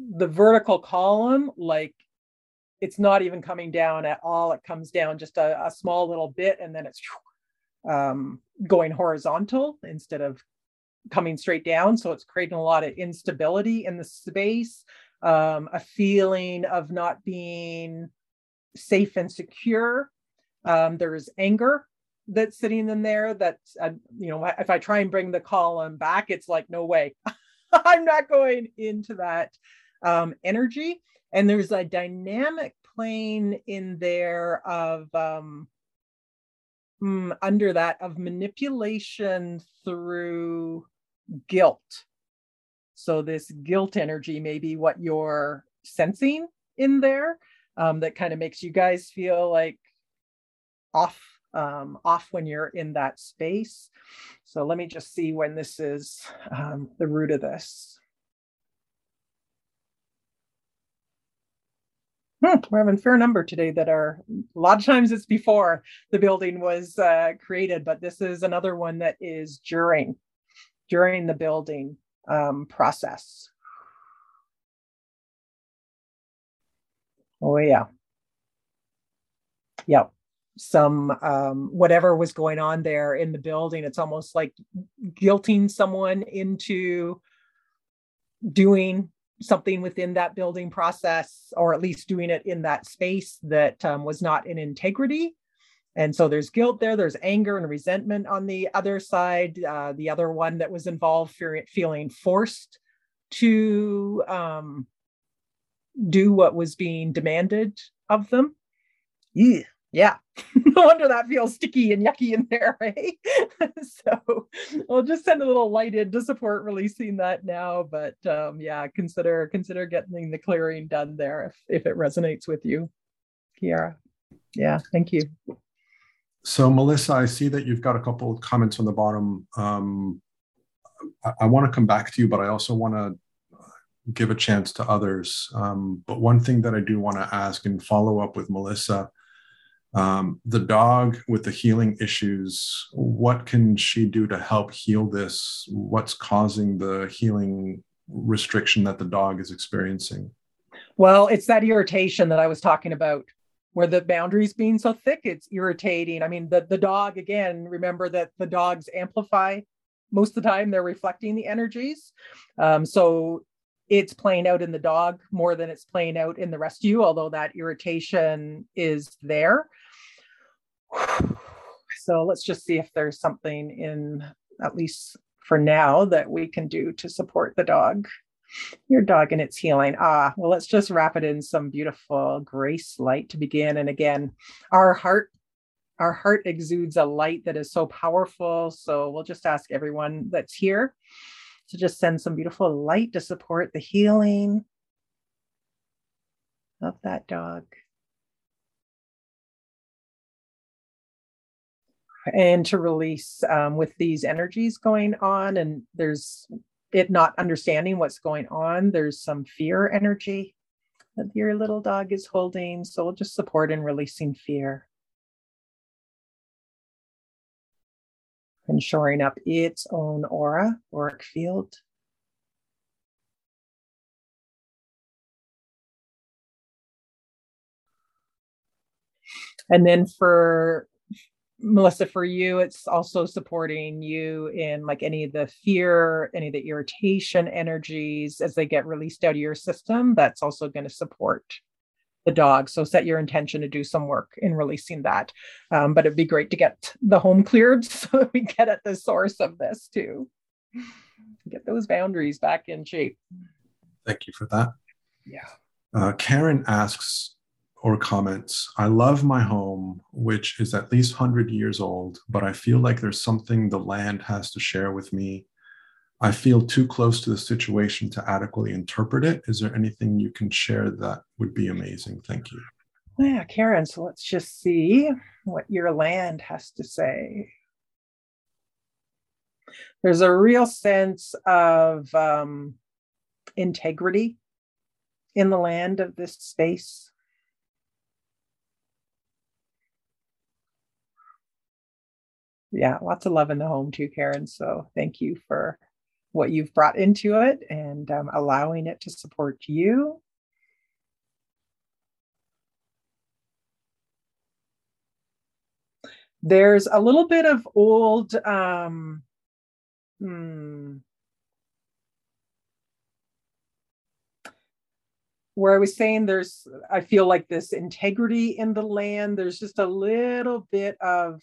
The vertical column, like it's not even coming down at all. It comes down just a small little bit, and then it's going horizontal instead of coming straight down. So it's creating a lot of instability in the space. a feeling of not being safe and secure. There's anger that's sitting in there that, you know, if I try and bring the column back, it's like, no way, I'm not going into that energy. And there's a dynamic playing in there of, under that, of manipulation through guilt. So this guilt energy may be what you're sensing in there, that kind of makes you guys feel like off when you're in that space. So let me just see when this is the root of this. We're having a fair number today that are, a lot of times it's before the building was created, but this is another one that is during the building process. Oh, yeah. Yep. Some whatever was going on there in the building, it's almost like guilting someone into doing something within that building process, or at least doing it in that space that was not in integrity. And so there's guilt there, there's anger and resentment on the other side. The other one that was involved feeling forced to do what was being demanded of them. Yeah. Yeah, no wonder that feels sticky and yucky in there, right? So we'll just send a little light in to support releasing that now. But yeah, consider getting the clearing done there if it resonates with you, Kiara. Yeah, thank you. So Melissa, I see that you've got a couple of comments on the bottom. I want to come back to you, but I also want to give a chance to others. But one thing that I do want to ask and follow up with Melissa, the dog with the healing issues, what can she do to help heal this? What's causing the healing restriction that the dog is experiencing? Well, it's that irritation that I was talking about, where the boundaries being so thick, it's irritating. I mean, the dog, again, remember that the dogs amplify most of the time, they're reflecting the energies. So it's playing out in the dog more than it's playing out in the rest of you, although that irritation is there. So let's just see if there's something in, at least for now, that we can do to support the dog, your dog and its healing. Ah, well, let's just wrap it in some beautiful grace light to begin. And again, our heart exudes a light that is so powerful. So we'll just ask everyone that's here to just send some beautiful light to support the healing of that dog. And to release with these energies going on, and there's it not understanding what's going on. There's some fear energy that your little dog is holding. So we'll just support in releasing fear and shoring up its own auric field. And then for Melissa, for you, it's also supporting you in like any of the fear, any of the irritation energies as they get released out of your system. That's also going to support the dog. So set your intention to do some work in releasing that. But it'd be great to get the home cleared so that we get at the source of this too. Get those boundaries back in shape. Thank you for that. Yeah. Karen asks or comments, I love my home, which is at least 100 years old, but I feel like there's something the land has to share with me. I feel too close to the situation to adequately interpret it. Is there anything you can share? That would be amazing. Thank you. Yeah, Karen. So let's just see what your land has to say. There's a real sense of integrity in the land of this space. Yeah, lots of love in the home too, Karen. So thank you for what you've brought into it and allowing it to support you. There's a little bit of old, where I was saying I feel like this integrity in the land. There's just a little bit of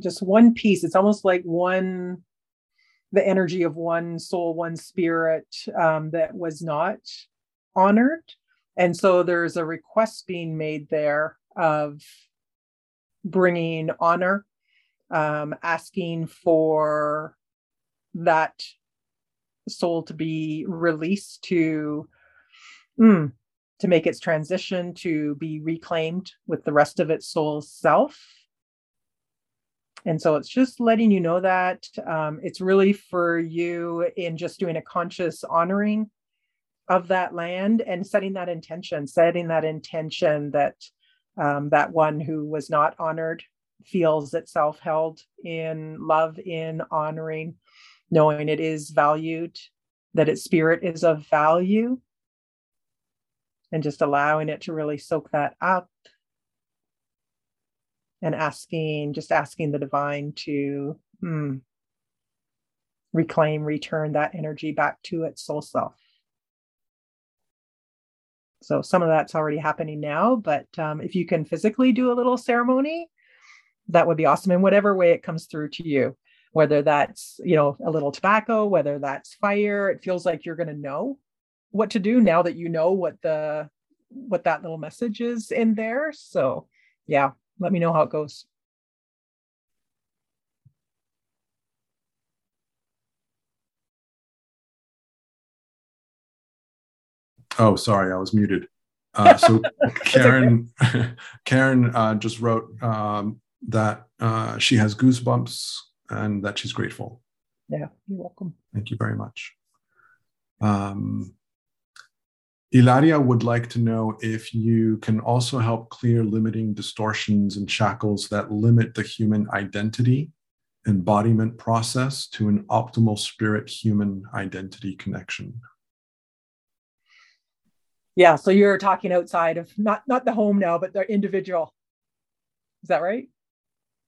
just one piece. It's almost like the energy of one soul, one spirit that was not honored. And so there's a request being made there of bringing honor, asking for that soul to be released to make its transition, to be reclaimed with the rest of its soul's self. And so it's just letting you know that it's really for you in just doing a conscious honoring of that land and setting that intention that that one who was not honored feels itself held in love, in honoring, knowing it is valued, that its spirit is of value, and just allowing it to really soak that up, and asking the divine to reclaim, return that energy back to its soul self. So some of that's already happening now, but if you can physically do a little ceremony, that would be awesome in whatever way it comes through to you. Whether that's, a little tobacco, whether that's fire, it feels like you're going to know what to do now that you know what that little message is in there. So yeah, let me know how it goes. Oh, sorry, I was muted. So Karen, okay. Karen just wrote that she has goosebumps and that she's grateful. Yeah, you're welcome. Thank you very much. Ilaria would like to know if you can also help clear limiting distortions and shackles that limit the human identity embodiment process to an optimal spirit-human identity connection. Yeah, so you're talking outside of not the home now, but the individual. Is that right?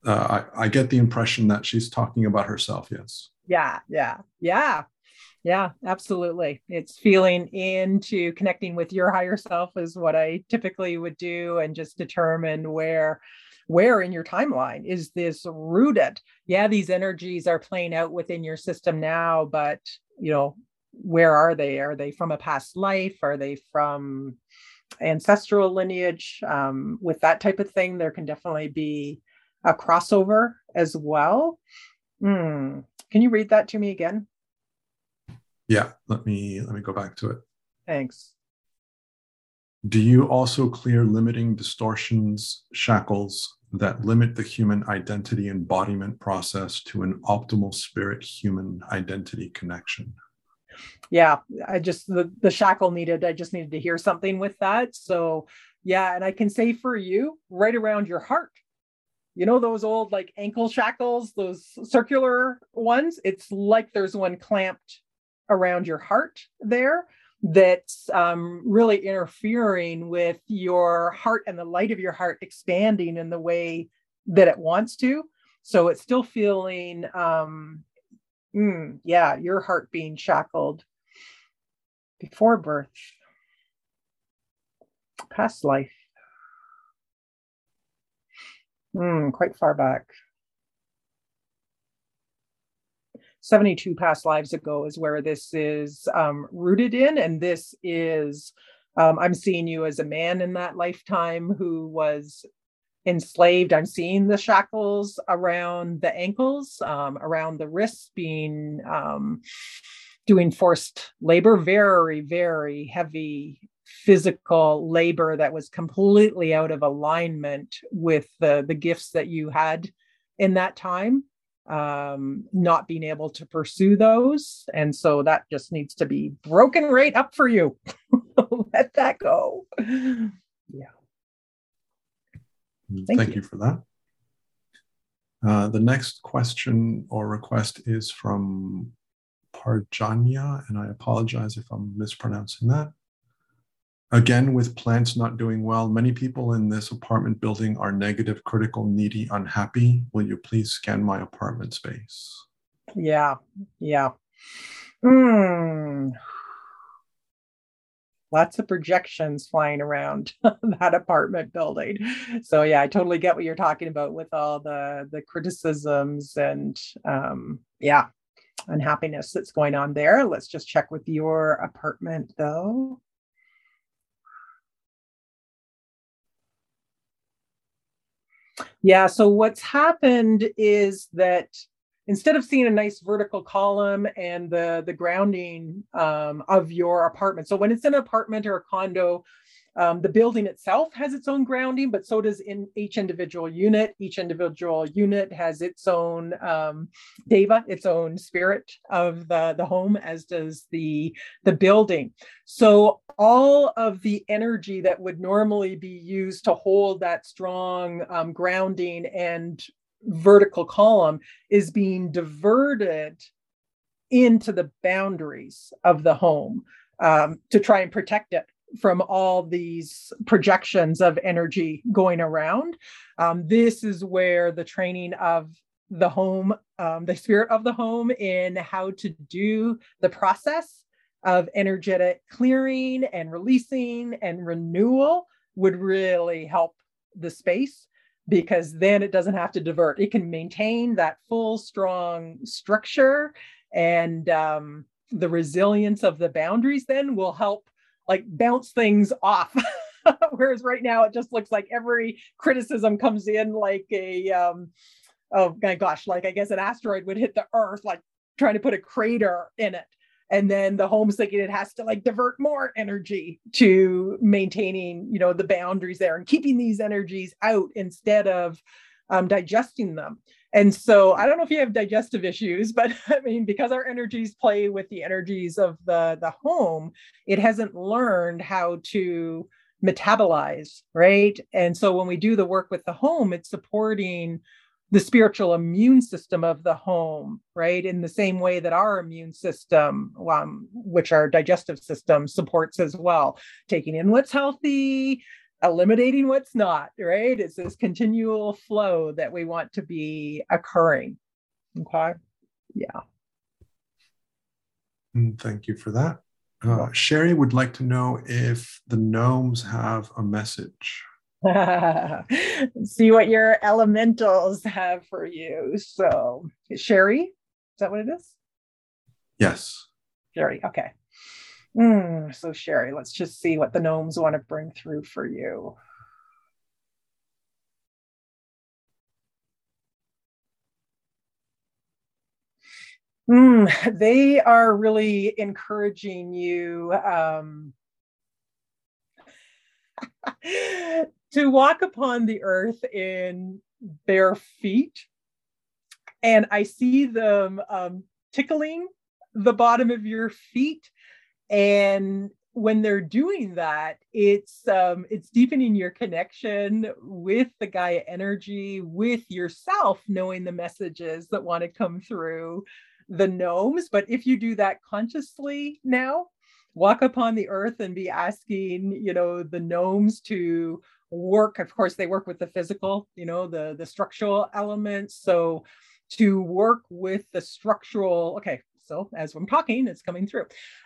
I get the impression that she's talking about herself. Yes. Yeah. Absolutely. It's feeling into connecting with your higher self is what I typically would do, and just determine where in your timeline is this rooted. Yeah, these energies are playing out within your system now, but where are they? Are they from a past life? Are they from ancestral lineage? With that type of thing, there can definitely be a crossover as well. Can you read that to me again? Yeah, let me go back to it. Thanks. Do you also clear limiting distortions, shackles that limit the human identity embodiment process to an optimal spirit-human identity connection? Yeah, I just the shackle needed. I just needed to hear something with that. So yeah, and I can say for you, right around your heart. Those old like ankle shackles, those circular ones, it's like there's one clamped around your heart there that's really interfering with your heart and the light of your heart expanding in the way that it wants to. So it's still feeling, your heart being shackled before birth, past life. Quite far back. 72 past lives ago is where this is rooted in. And this is, I'm seeing you as a man in that lifetime who was enslaved. I'm seeing the shackles around the ankles, around the wrists being, doing forced labor, very, very heavy physical labor that was completely out of alignment with the gifts that you had in that time, not being able to pursue those. And so that just needs to be broken right up for you. Let that go. Yeah. Thank you for that. The next question or request is from Parjanya, and I apologize if I'm mispronouncing that. Again, with plants not doing well, many people in this apartment building are negative, critical, needy, unhappy. Will you please scan my apartment space? Yeah. Lots of projections flying around that apartment building. So yeah, I totally get what you're talking about with all the criticisms and unhappiness that's going on there. Let's just check with your apartment though. Yeah, so what's happened is that instead of seeing a nice vertical column and the grounding of your apartment. So when it's an apartment or a condo, the building itself has its own grounding, but so does in each individual unit. Each individual unit has its own Deva, its own spirit of the home, as does the building. So all of the energy that would normally be used to hold that strong grounding and vertical column is being diverted into the boundaries of the home to try and protect it from all these projections of energy going around. This is where the training of the home, the spirit of the home, in how to do the process of energetic clearing and releasing and renewal would really help the space, because then it doesn't have to divert. It can maintain that full, strong structure, and the resilience of the boundaries then will help like bounce things off. Whereas right now it just looks like every criticism comes in like a, oh my gosh, like I guess an asteroid would hit the earth, like trying to put a crater in it. And then the home's thinking it has to like divert more energy to maintaining, you know, the boundaries there and keeping these energies out instead of digesting them. And so I don't know if you have digestive issues, but I mean, because our energies play with the energies of the home, it hasn't learned how to metabolize, right? And so when we do the work with the home, it's supporting the spiritual immune system of the home, right? In the same way that our immune system, which our digestive system supports as well, taking in what's healthy, eliminating what's not, right? It's this continual flow that we want to be occurring. Okay. Yeah. Thank you for that. Sherry would like to know if the gnomes have a message. See what your elementals have for you. So, Sherry, is that what it is? Yes. Sherry, okay. So, Sherry, let's just see what the gnomes want to bring through for you. They are really encouraging you to walk upon the earth in bare feet. And I see them tickling the bottom of your feet. And when they're doing that, it's deepening your connection with the Gaia energy, with yourself, knowing the messages that want to come through the gnomes. But if you do that consciously now, walk upon the earth and be asking, you know, the gnomes to work. Of course, they work with the physical, you know, the structural elements. So to work with the structural, okay, so as I'm talking, it's coming through,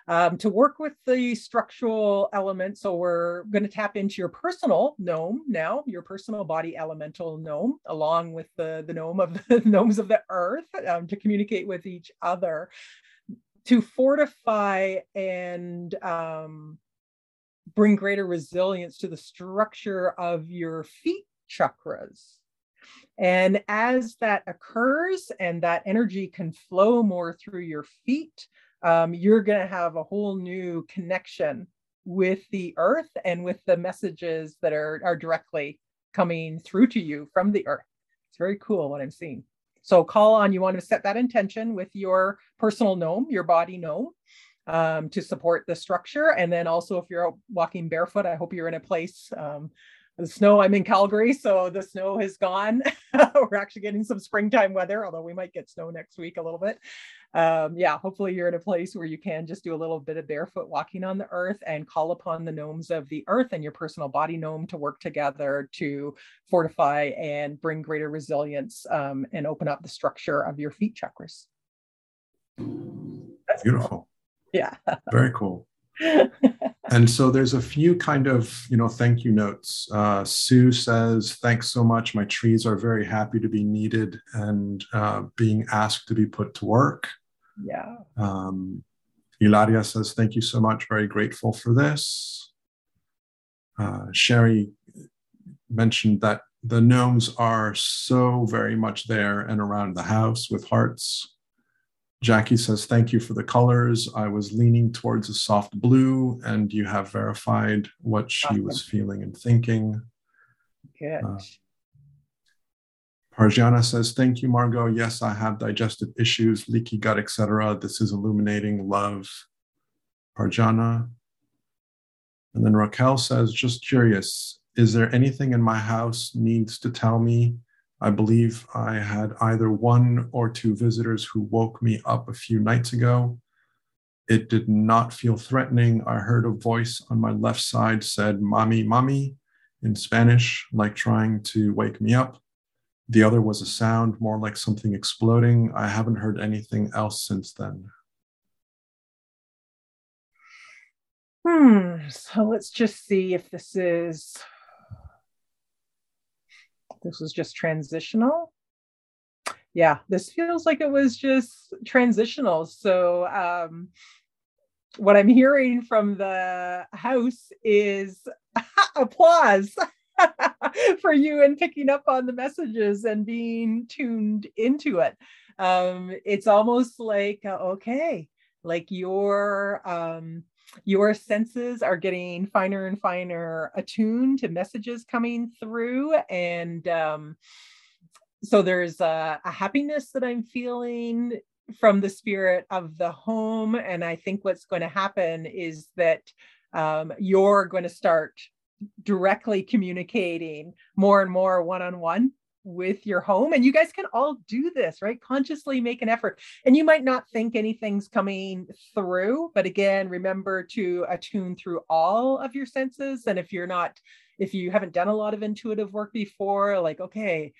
to work with the structural elements. So we're going to tap into your personal gnome now, your personal body elemental gnome, along with the gnome of the gnomes of the earth, to communicate with each other, to fortify and bring greater resilience to the structure of your feet chakras. And as that occurs and that energy can flow more through your feet, you're going to have a whole new connection with the earth and with the messages that are directly coming through to you from the earth. It's very cool what I'm seeing. So call on, you want to set that intention with your personal gnome, your body gnome, to support the structure. And then also if you're walking barefoot, I hope you're in a place, the snow, I'm in Calgary, so the snow has gone. We're actually getting some springtime weather, although we might get snow next week a little bit. Hopefully you're in a place where you can just do a little bit of barefoot walking on the earth and call upon the gnomes of the earth and your personal body gnome to work together to fortify and bring greater resilience and open up the structure of your feet chakras. beautiful. Yeah. Very cool. And so there's a few kind of, thank you notes. Sue says, thanks so much. My trees are very happy to be needed and being asked to be put to work. Yeah. Hilaria says, thank you so much. Very grateful for this. Sherry mentioned that the gnomes are so very much there and around the house with hearts. Jackie says, thank you for the colors. I was leaning towards a soft blue, and you have verified what she was feeling and thinking. Good. Parjana says, thank you, Margot. Yes, I have digestive issues, leaky gut, etc. This is illuminating. Love, Parjana. And then Raquel says, just curious, is there anything in my house needs to tell me? I believe I had either one or two visitors who woke me up a few nights ago. It did not feel threatening. I heard a voice on my left side said, mommy, mommy, in Spanish, like trying to wake me up. The other was a sound more like something exploding. I haven't heard anything else since then. So let's just see if this was just transitional. Yeah, this feels like it was just transitional. So what I'm hearing from the house is applause for you and picking up on the messages and being tuned into it. It's almost like, okay, like your senses are getting finer and finer attuned to messages coming through. And so there's a happiness that I'm feeling from the spirit of the home. And I think what's going to happen is that you're going to start directly communicating more and more one-on-one with your home. And you guys can all do this, right? Consciously make an effort. And you might not think anything's coming through, but again, remember to attune through all of your senses. And if you haven't done a lot of intuitive work before, like, okay,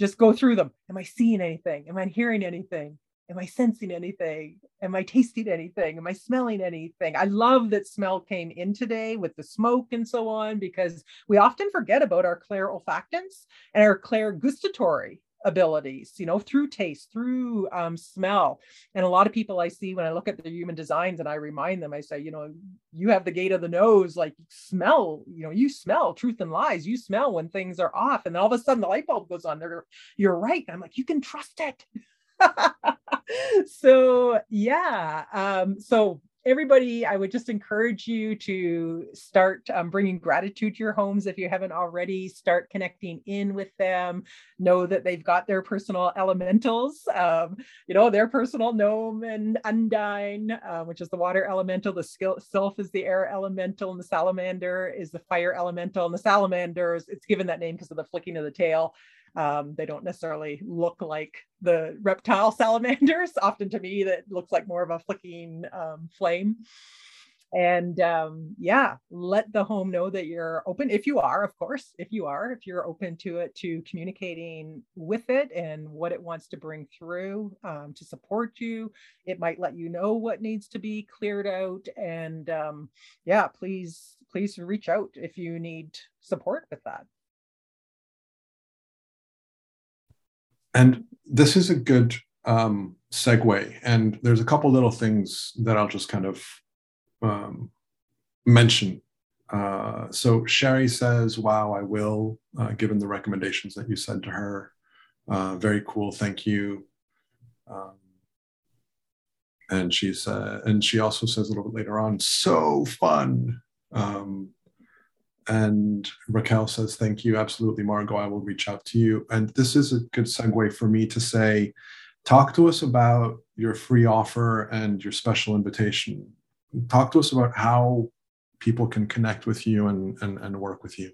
just go through them. Am I seeing anything? Am I hearing anything? Am I sensing anything? Am I tasting anything? Am I smelling anything? I love that smell came in today with the smoke and so on, because we often forget about our clairolfactants and our clairgustatory abilities, through taste, through smell. And a lot of people I see when I look at their human designs and I remind them, I say, you have the gate of the nose, like smell, you smell truth and lies, you smell when things are off. And then all of a sudden the light bulb goes on. You're right. And I'm like, you can trust it. So yeah, so everybody, I would just encourage you to start bringing gratitude to your homes if you haven't already. Start connecting in with them. Know that they've got their personal elementals, their personal gnome and undine, which is the water elemental. The sylph is the air elemental, and the salamander is the fire elemental. And the salamanders, it's given that name because of the flicking of the tail. They don't necessarily look like the reptile salamanders. Often to me, that looks like more of a flicking flame. And let the home know that you're open. If you are, of course, if you're open to it, to communicating with it and what it wants to bring through to support you. It might let you know what needs to be cleared out. And please reach out if you need support with that. And this is a good segue. And there's a couple little things that I'll just kind of mention. So Sherry says, wow, I will, given the recommendations that you said to her. Very cool. Thank you. And she's, and she also says a little bit later on, so fun. And Raquel says, thank you. Absolutely, Margot, I will reach out to you. And this is a good segue for me to say, talk to us about your free offer and your special invitation. Talk to us about how people can connect with you and work with you.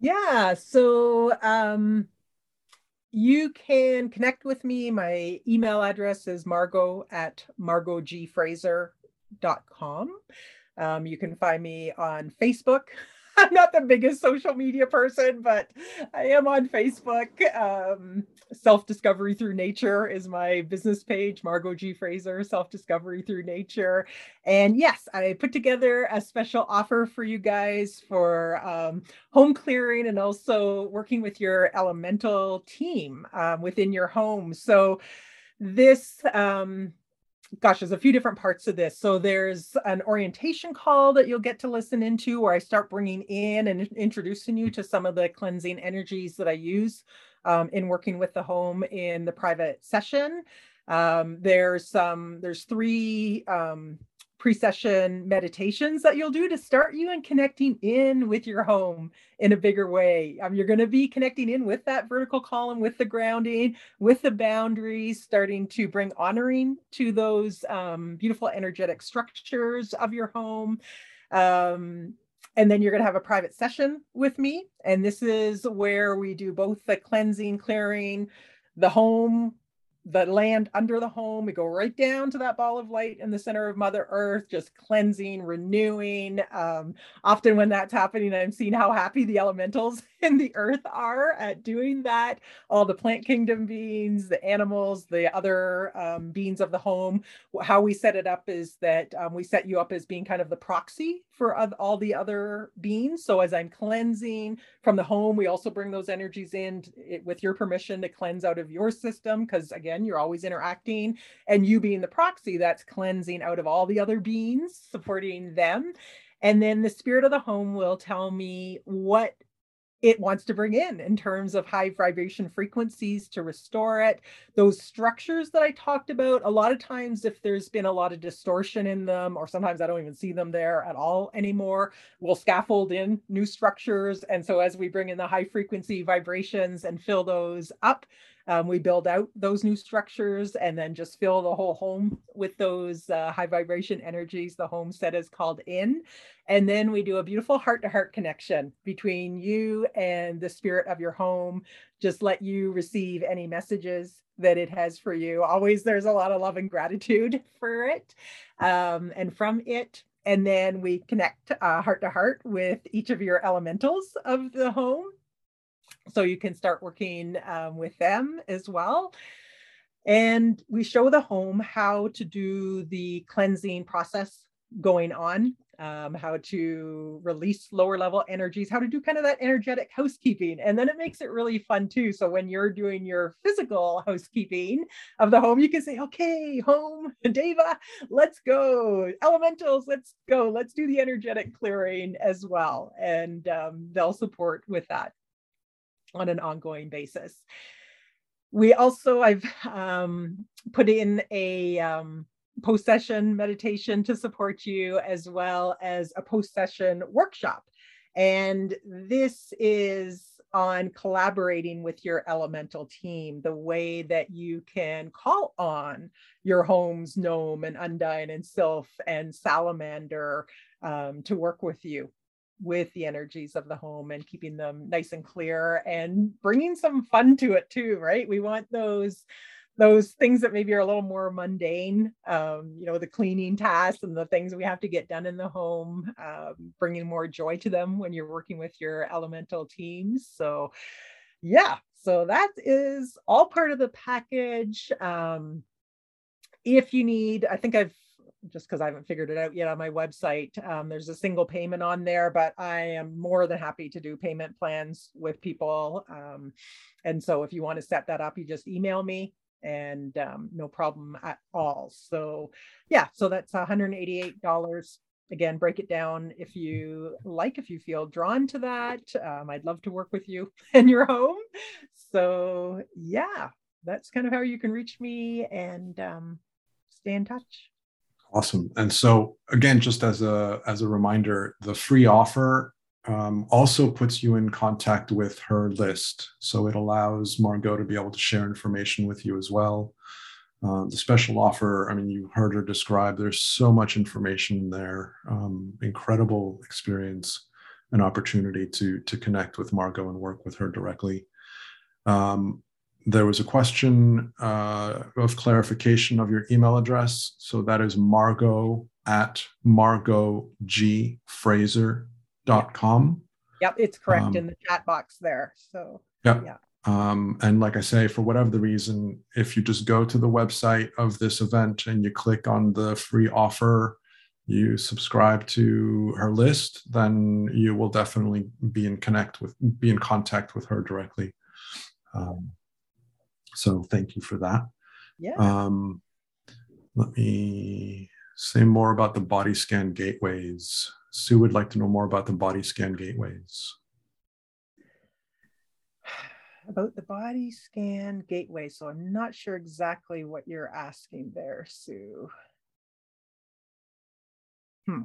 Yeah, so you can connect with me. My email address is margo@margogfraser.com. You can find me on Facebook. I'm not the biggest social media person, but I am on Facebook. Self-Discovery Through Nature is my business page, Margot G. Fraser, Self-Discovery Through Nature. And yes, I put together a special offer for you guys for home clearing and also working with your elemental team within your home. So this... Gosh, there's a few different parts to this. So there's an orientation call that you'll get to listen into where I start bringing in and introducing you to some of the cleansing energies that I use in working with the home in the private session. There's three pre-session meditations that you'll do to start you and connecting in with your home in a bigger way. You're going to be connecting in with that vertical column, with the grounding, with the boundaries, starting to bring honoring to those beautiful energetic structures of your home. And then you're going to have a private session with me. And this is where we do both the cleansing, clearing, the home, the land under the home. We go right down to that ball of light in the center of Mother Earth, just cleansing, renewing. Often when that's happening, I'm seeing how happy the elementals in the earth are at doing that. All the plant kingdom beings, the animals, the other beings of the home. How we set it up is that we set you up as being kind of the proxy for all the other beings. So as I'm cleansing from the home, we also bring those energies in with your permission to cleanse out of your system, because again, you're always interacting, and you being the proxy, that's cleansing out of all the other beings, supporting them. And then the spirit of the home will tell me what it wants to bring in terms of high vibration frequencies to restore it. Those structures that I talked about, a lot of times if there's been a lot of distortion in them, or sometimes I don't even see them there at all anymore, we'll scaffold in new structures. And so as we bring in the high frequency vibrations and fill those up, we build out those new structures and then just fill the whole home with those high vibration energies. The home set is called in. And then we do a beautiful heart-to-heart connection between you and the spirit of your home. Just let you receive any messages that it has for you. Always there's a lot of love and gratitude for it and from it. And then we connect heart-to-heart with each of your elementals of the home, so you can start working with them as well. And we show the home how to do the cleansing process going on, how to release lower level energies, how to do kind of that energetic housekeeping. And then it makes it really fun too. So when you're doing your physical housekeeping of the home, you can say, okay, home, Deva, let's go. Elementals, let's go. Let's do the energetic clearing as well. And they'll support with that on an ongoing basis. We also, I've put in a post-session meditation to support you, as well as a post-session workshop. And this is on collaborating with your elemental team, the way that you can call on your home's gnome and undine and sylph and salamander to work with you with the energies of the home and keeping them nice and clear and bringing some fun to it too, right? We want those things that maybe are a little more mundane, the cleaning tasks and the things we have to get done in the home, bringing more joy to them when you're working with your elemental teams. So yeah, so that is all part of the package. If you need, I think I've just because I haven't figured it out yet on my website, there's a single payment on there, but I am more than happy to do payment plans with people. And so if you want to set that up, you just email me and no problem at all. So yeah, so that's $188. Again, break it down if you like, if you feel drawn to that. I'd love to work with you and your home. So yeah, that's kind of how you can reach me and stay in touch. Awesome. And so again, just as a reminder, the free offer also puts you in contact with her list. So it allows Margot to be able to share information with you as well. The special offer, I mean, you heard her describe, there's so much information in there, incredible experience and opportunity to connect with Margot and work with her directly. There was a question of clarification of your email address. So that is Margot at MargoGFraser.com. Yep, it's correct in the chat box there. So yeah. And like I say, for whatever the reason, if you just go to the website of this event and you click on the free offer, you subscribe to her list, then you will definitely be in contact with her directly. So thank you for that. Yeah. Let me say more about the body scan gateways. Sue would like to know more about the body scan gateways. About the body scan gateway. So I'm not sure exactly what you're asking there, Sue. Do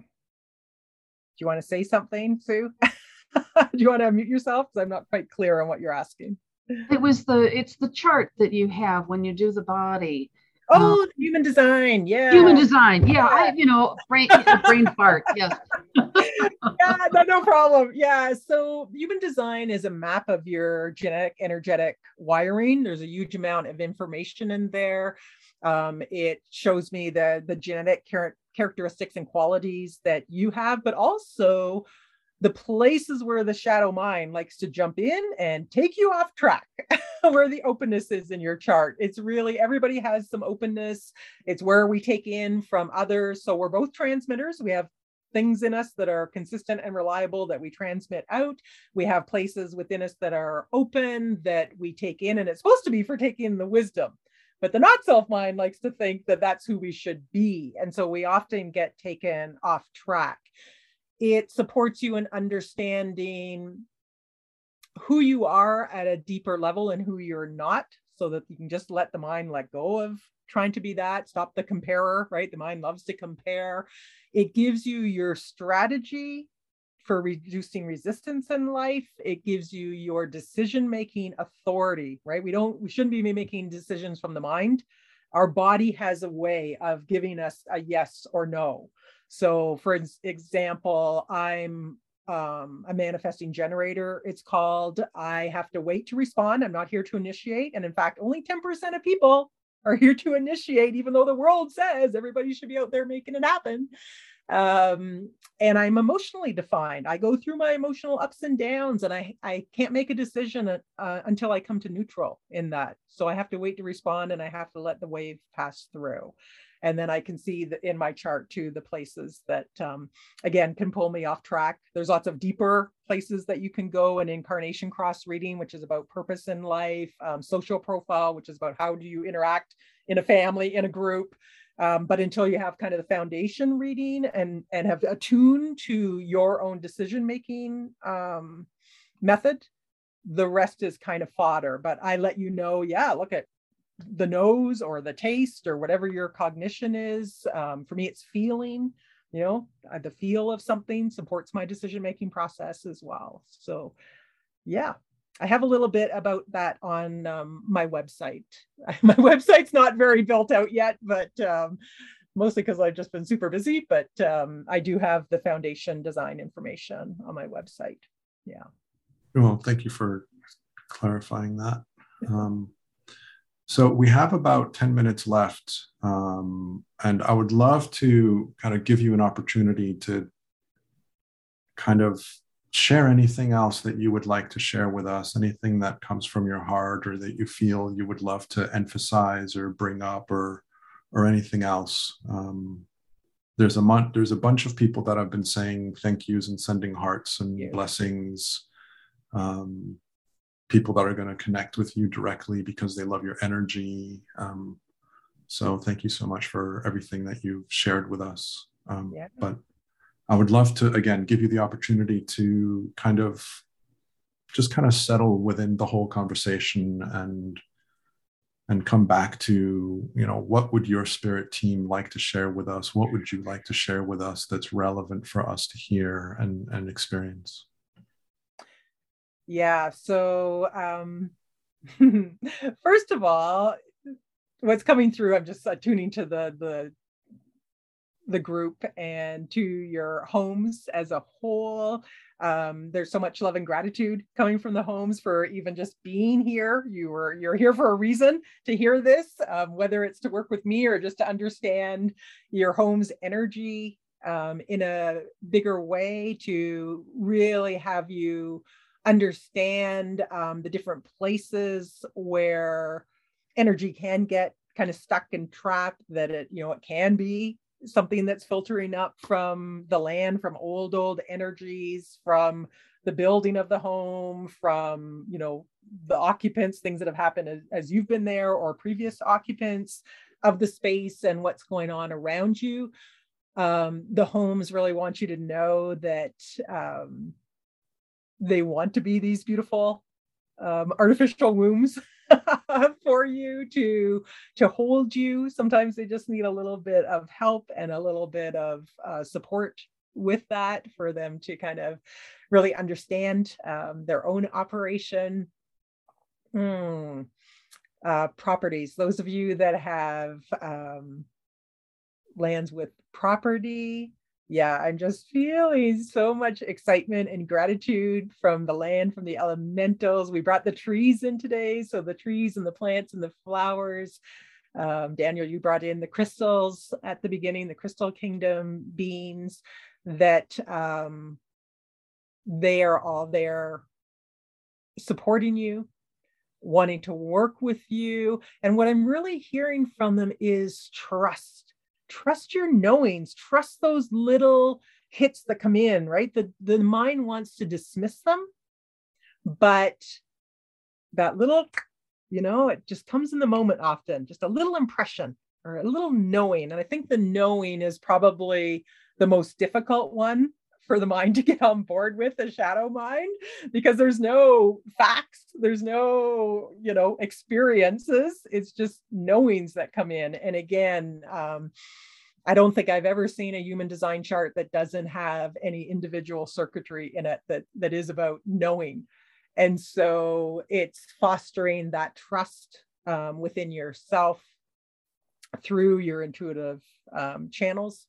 you want to say something, Sue? Do you want to unmute yourself? Because I'm not quite clear on what you're asking. It's the chart that you have when you do the body. Oh, human design. Yeah. Human design. Yeah. Brain fart. Yes. Yeah, no problem. Yeah. So human design is a map of your genetic energetic wiring. There's a huge amount of information in there. It shows me the genetic characteristics and qualities that you have, but also the places where the shadow mind likes to jump in and take you off track, where the openness is in your chart. It's really, everybody has some openness. It's where we take in from others. So we're both transmitters. We have things in us that are consistent and reliable that we transmit out. We have places within us that are open that we take in, and it's supposed to be for taking the wisdom. But the not self mind likes to think that that's who we should be. And so we often get taken off track. It supports you in understanding who you are at a deeper level and who you're not, so that you can just let the mind let go of trying to be that, stop the comparer, right? The mind loves to compare. It gives you your strategy for reducing resistance in life. It gives you your decision-making authority, right? We shouldn't be making decisions from the mind. Our body has a way of giving us a yes or no. So for example, I'm a manifesting generator, it's called. I have to wait to respond. I'm not here to initiate. And in fact, only 10% of people are here to initiate, even though the world says everybody should be out there making it happen. And I'm emotionally defined. I go through my emotional ups and downs, and I can't make a decision until I come to neutral in that. So I have to wait to respond, and I have to let the wave pass through. And then I can see in my chart too, the places that, again, can pull me off track. There's lots of deeper places that you can go, and incarnation cross reading, which is about purpose in life, social profile, which is about how do you interact in a family, in a group. But until you have kind of the foundation reading and have attuned to your own decision-making method, the rest is kind of fodder. But I let you know, yeah, look at the nose or the taste or whatever your cognition is. For me, it's feeling, the feel of something supports my decision-making process as well. So yeah, I have a little bit about that on my website. My website's not very built out yet, but mostly because I've just been super busy, but I do have the foundation design information on my website. Yeah. Well, thank you for clarifying that. So we have about 10 minutes left, and I would love to kind of give you an opportunity to kind of share anything else that you would like to share with us, anything that comes from your heart or that you feel you would love to emphasize or bring up or anything else. There's a bunch of people that have been saying thank yous and sending hearts and blessings. People that are going to connect with you directly because they love your energy. So thank you so much for everything that you've shared with us. But I would love to, again, give you the opportunity to kind of settle within the whole conversation and come back to, what would your spirit team like to share with us? What would you like to share with us that's relevant for us to hear and experience? Yeah. So first of all, what's coming through, I'm just tuning to the group and to your homes as a whole. There's so much love and gratitude coming from the homes for even just being here. You're here for a reason to hear this, whether it's to work with me or just to understand your home's energy. in a bigger way to really have you understand the different places where energy can get kind of stuck and trapped, that it, you know, it can be something that's filtering up from the land, from old energies, from the building of the home, from, you know, the occupants, things that have happened as you've been there or previous occupants of the space and what's going on around you. The homes really want you to know that they want to be these beautiful artificial wombs for you to hold you. Sometimes they just need a little bit of help and a little bit of support with that for them to kind of really understand their own operation. Properties. Those of you that have lands with property. Yeah, I'm just feeling so much excitement and gratitude from the land, from the elementals. We brought the trees in today. So the trees and the plants and the flowers. Daniel, you brought in the crystals at the beginning, the crystal kingdom beings, that they are all there supporting you, wanting to work with you. And what I'm really hearing from them is trust. Trust your knowings, trust those little hits that come in, right? The mind wants to dismiss them, but that little, you know, it just comes in the moment often, just a little impression or a little knowing. And I think the knowing is probably the most difficult one for the mind to get on board with, the shadow mind, because there's no facts, there's no, you know, experiences. It's just knowings that come in. And again, I don't think I've ever seen a human design chart that doesn't have any individual circuitry in it that is about knowing. And so it's fostering that trust within yourself through your intuitive channels.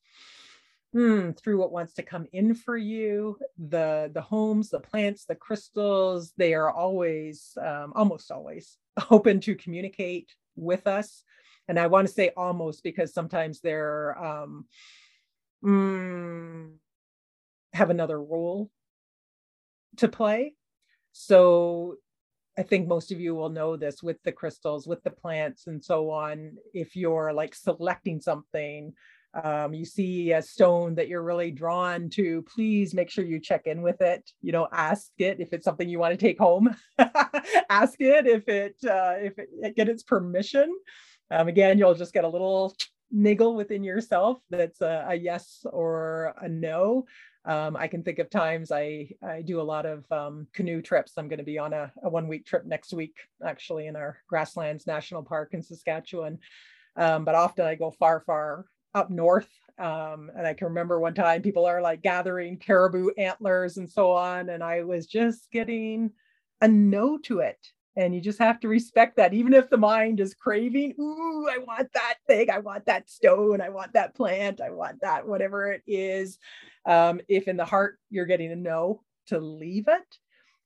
Through what wants to come in for you, the homes, the plants, the crystals, they are always, almost always open to communicate with us. And I want to say almost because sometimes they're have another role to play. So I think most of you will know this with the crystals, with the plants and so on. If you're like selecting something, you see a stone that you're really drawn to, please make sure you check in with it. You know, ask it if it's something you want to take home. Ask it if it get its permission. Again, you'll just get a little niggle within yourself that's a yes or a no. I can think of times I do a lot of canoe trips. I'm going to be on a 1-week trip next week, actually, in our Grasslands National Park in Saskatchewan. But often I go far up north. And I can remember one time people are like gathering caribou antlers and so on. And I was just getting a no to it. And you just have to respect that. Even if the mind is craving, ooh, I want that thing. I want that stone. I want that plant. I want that, whatever it is. If in the heart, you're getting a no, to leave it.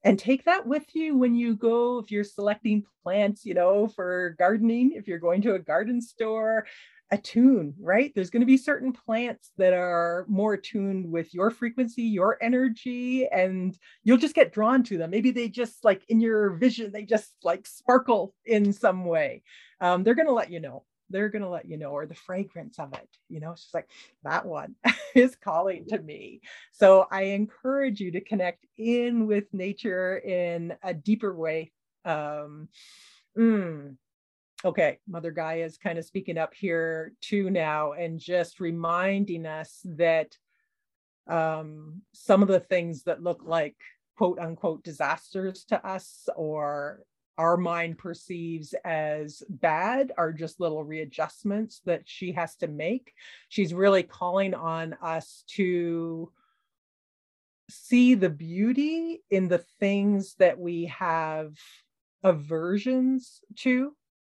And take that with you when you go, if you're selecting plants, you know, for gardening, if you're going to a garden store, attune, right? There's going to be certain plants that are more attuned with your frequency, your energy, and you'll just get drawn to them. Maybe they just like in your vision, they just like sparkle in some way. They're going to let you know. They're going to let you know, or the fragrance of it, you know, it's just like that one is calling to me. So I encourage you to connect in with nature in a deeper way. Okay, Mother Gaia is kind of speaking up here too now and just reminding us that some of the things that look like quote unquote disasters to us or our mind perceives as bad are just little readjustments that she has to make. She's really calling on us to see the beauty in the things that we have aversions to,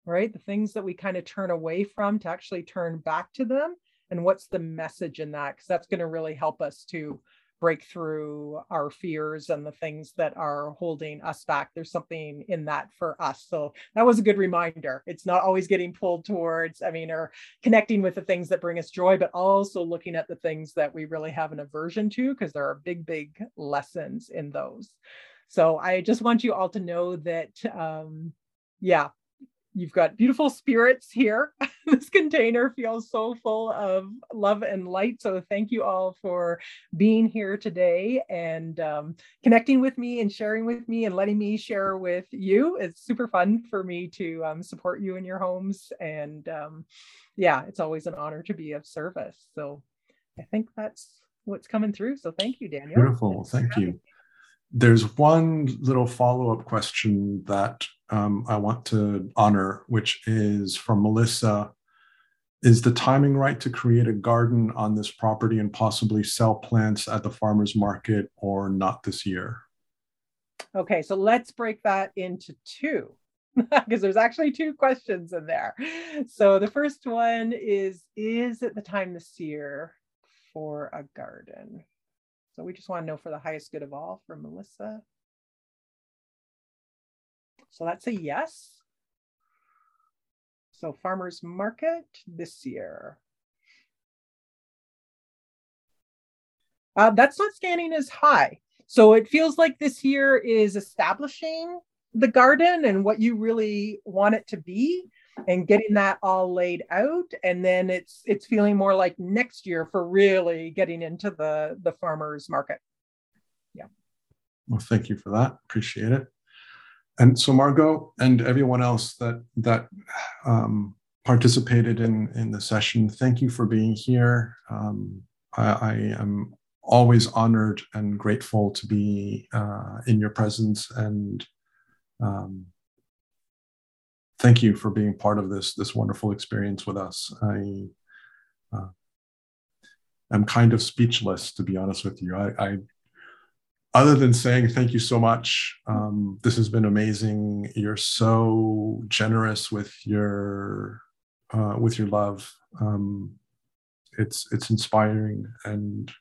right? The things that we kind of turn away from, to actually turn back to them. And what's the message in that? Because that's going to really help us to break through our fears and the things that are holding us back. There's something in that for us. So that was a good reminder. It's not always getting pulled towards, or connecting with the things that bring us joy, but also looking at the things that we really have an aversion to, because there are big, big lessons in those. So I just want you all to know that, you've got beautiful spirits here. This container feels so full of love and light. So thank you all for being here today and connecting with me and sharing with me and letting me share with you. It's super fun for me to support you in your homes. And it's always an honor to be of service. So I think that's what's coming through. So thank you, Daniel. Beautiful. Thank you. There's one little follow-up question that I want to honor, which is from Melissa. Is the timing right to create a garden on this property and possibly sell plants at the farmer's market or not this year? Okay, so let's break that into two, because there's actually two questions in there. So the first one is it the time this year for a garden? So we just want to know for the highest good of all from Melissa. So that's a yes. So farmers market this year. That's not scanning as high. So it feels like this year is establishing the garden and what you really want it to be and getting that all laid out. And then it's feeling more like next year for really getting into the farmers market. Yeah. Well, thank you for that. Appreciate it. And so Margot and everyone else that participated in the session, thank you for being here. I am always honored and grateful to be in your presence, and thank you for being part of this wonderful experience with us. I am kind of speechless, to be honest with you. I other than saying thank you so much, this has been amazing. You're so generous with your love. It's inspiring, and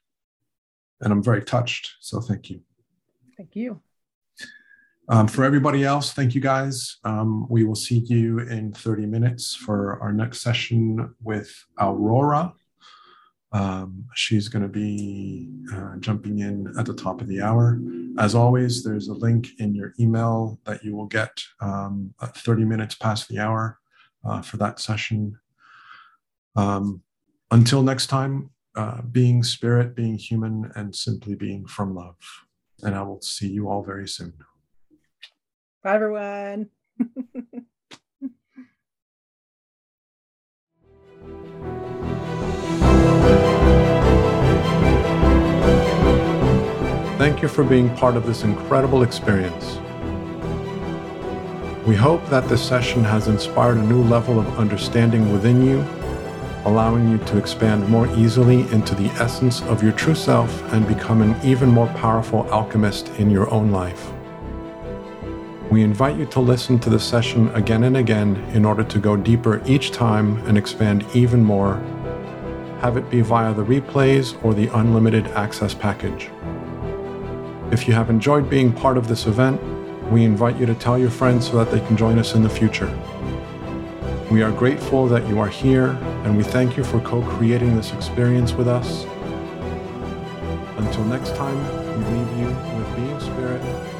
I'm very touched. So thank you. Thank you. For everybody else, thank you guys. We will see you in 30 minutes for our next session with Aurora. She's going to be jumping in at the top of the hour. As always, there's a link in your email that you will get at 30 minutes past the hour for that session. Until next time, being spirit, being human, and simply being from love. And I will see you all very soon. Bye, everyone. Thank you for being part of this incredible experience. We hope that this session has inspired a new level of understanding within you, allowing you to expand more easily into the essence of your true self and become an even more powerful alchemist in your own life. We invite you to listen to the session again and again in order to go deeper each time and expand even more. Have it be via the replays or the unlimited access package. If you have enjoyed being part of this event, we invite you to tell your friends so that they can join us in the future. We are grateful that you are here, and we thank you for co-creating this experience with us. Until next time, we leave you with being spirit.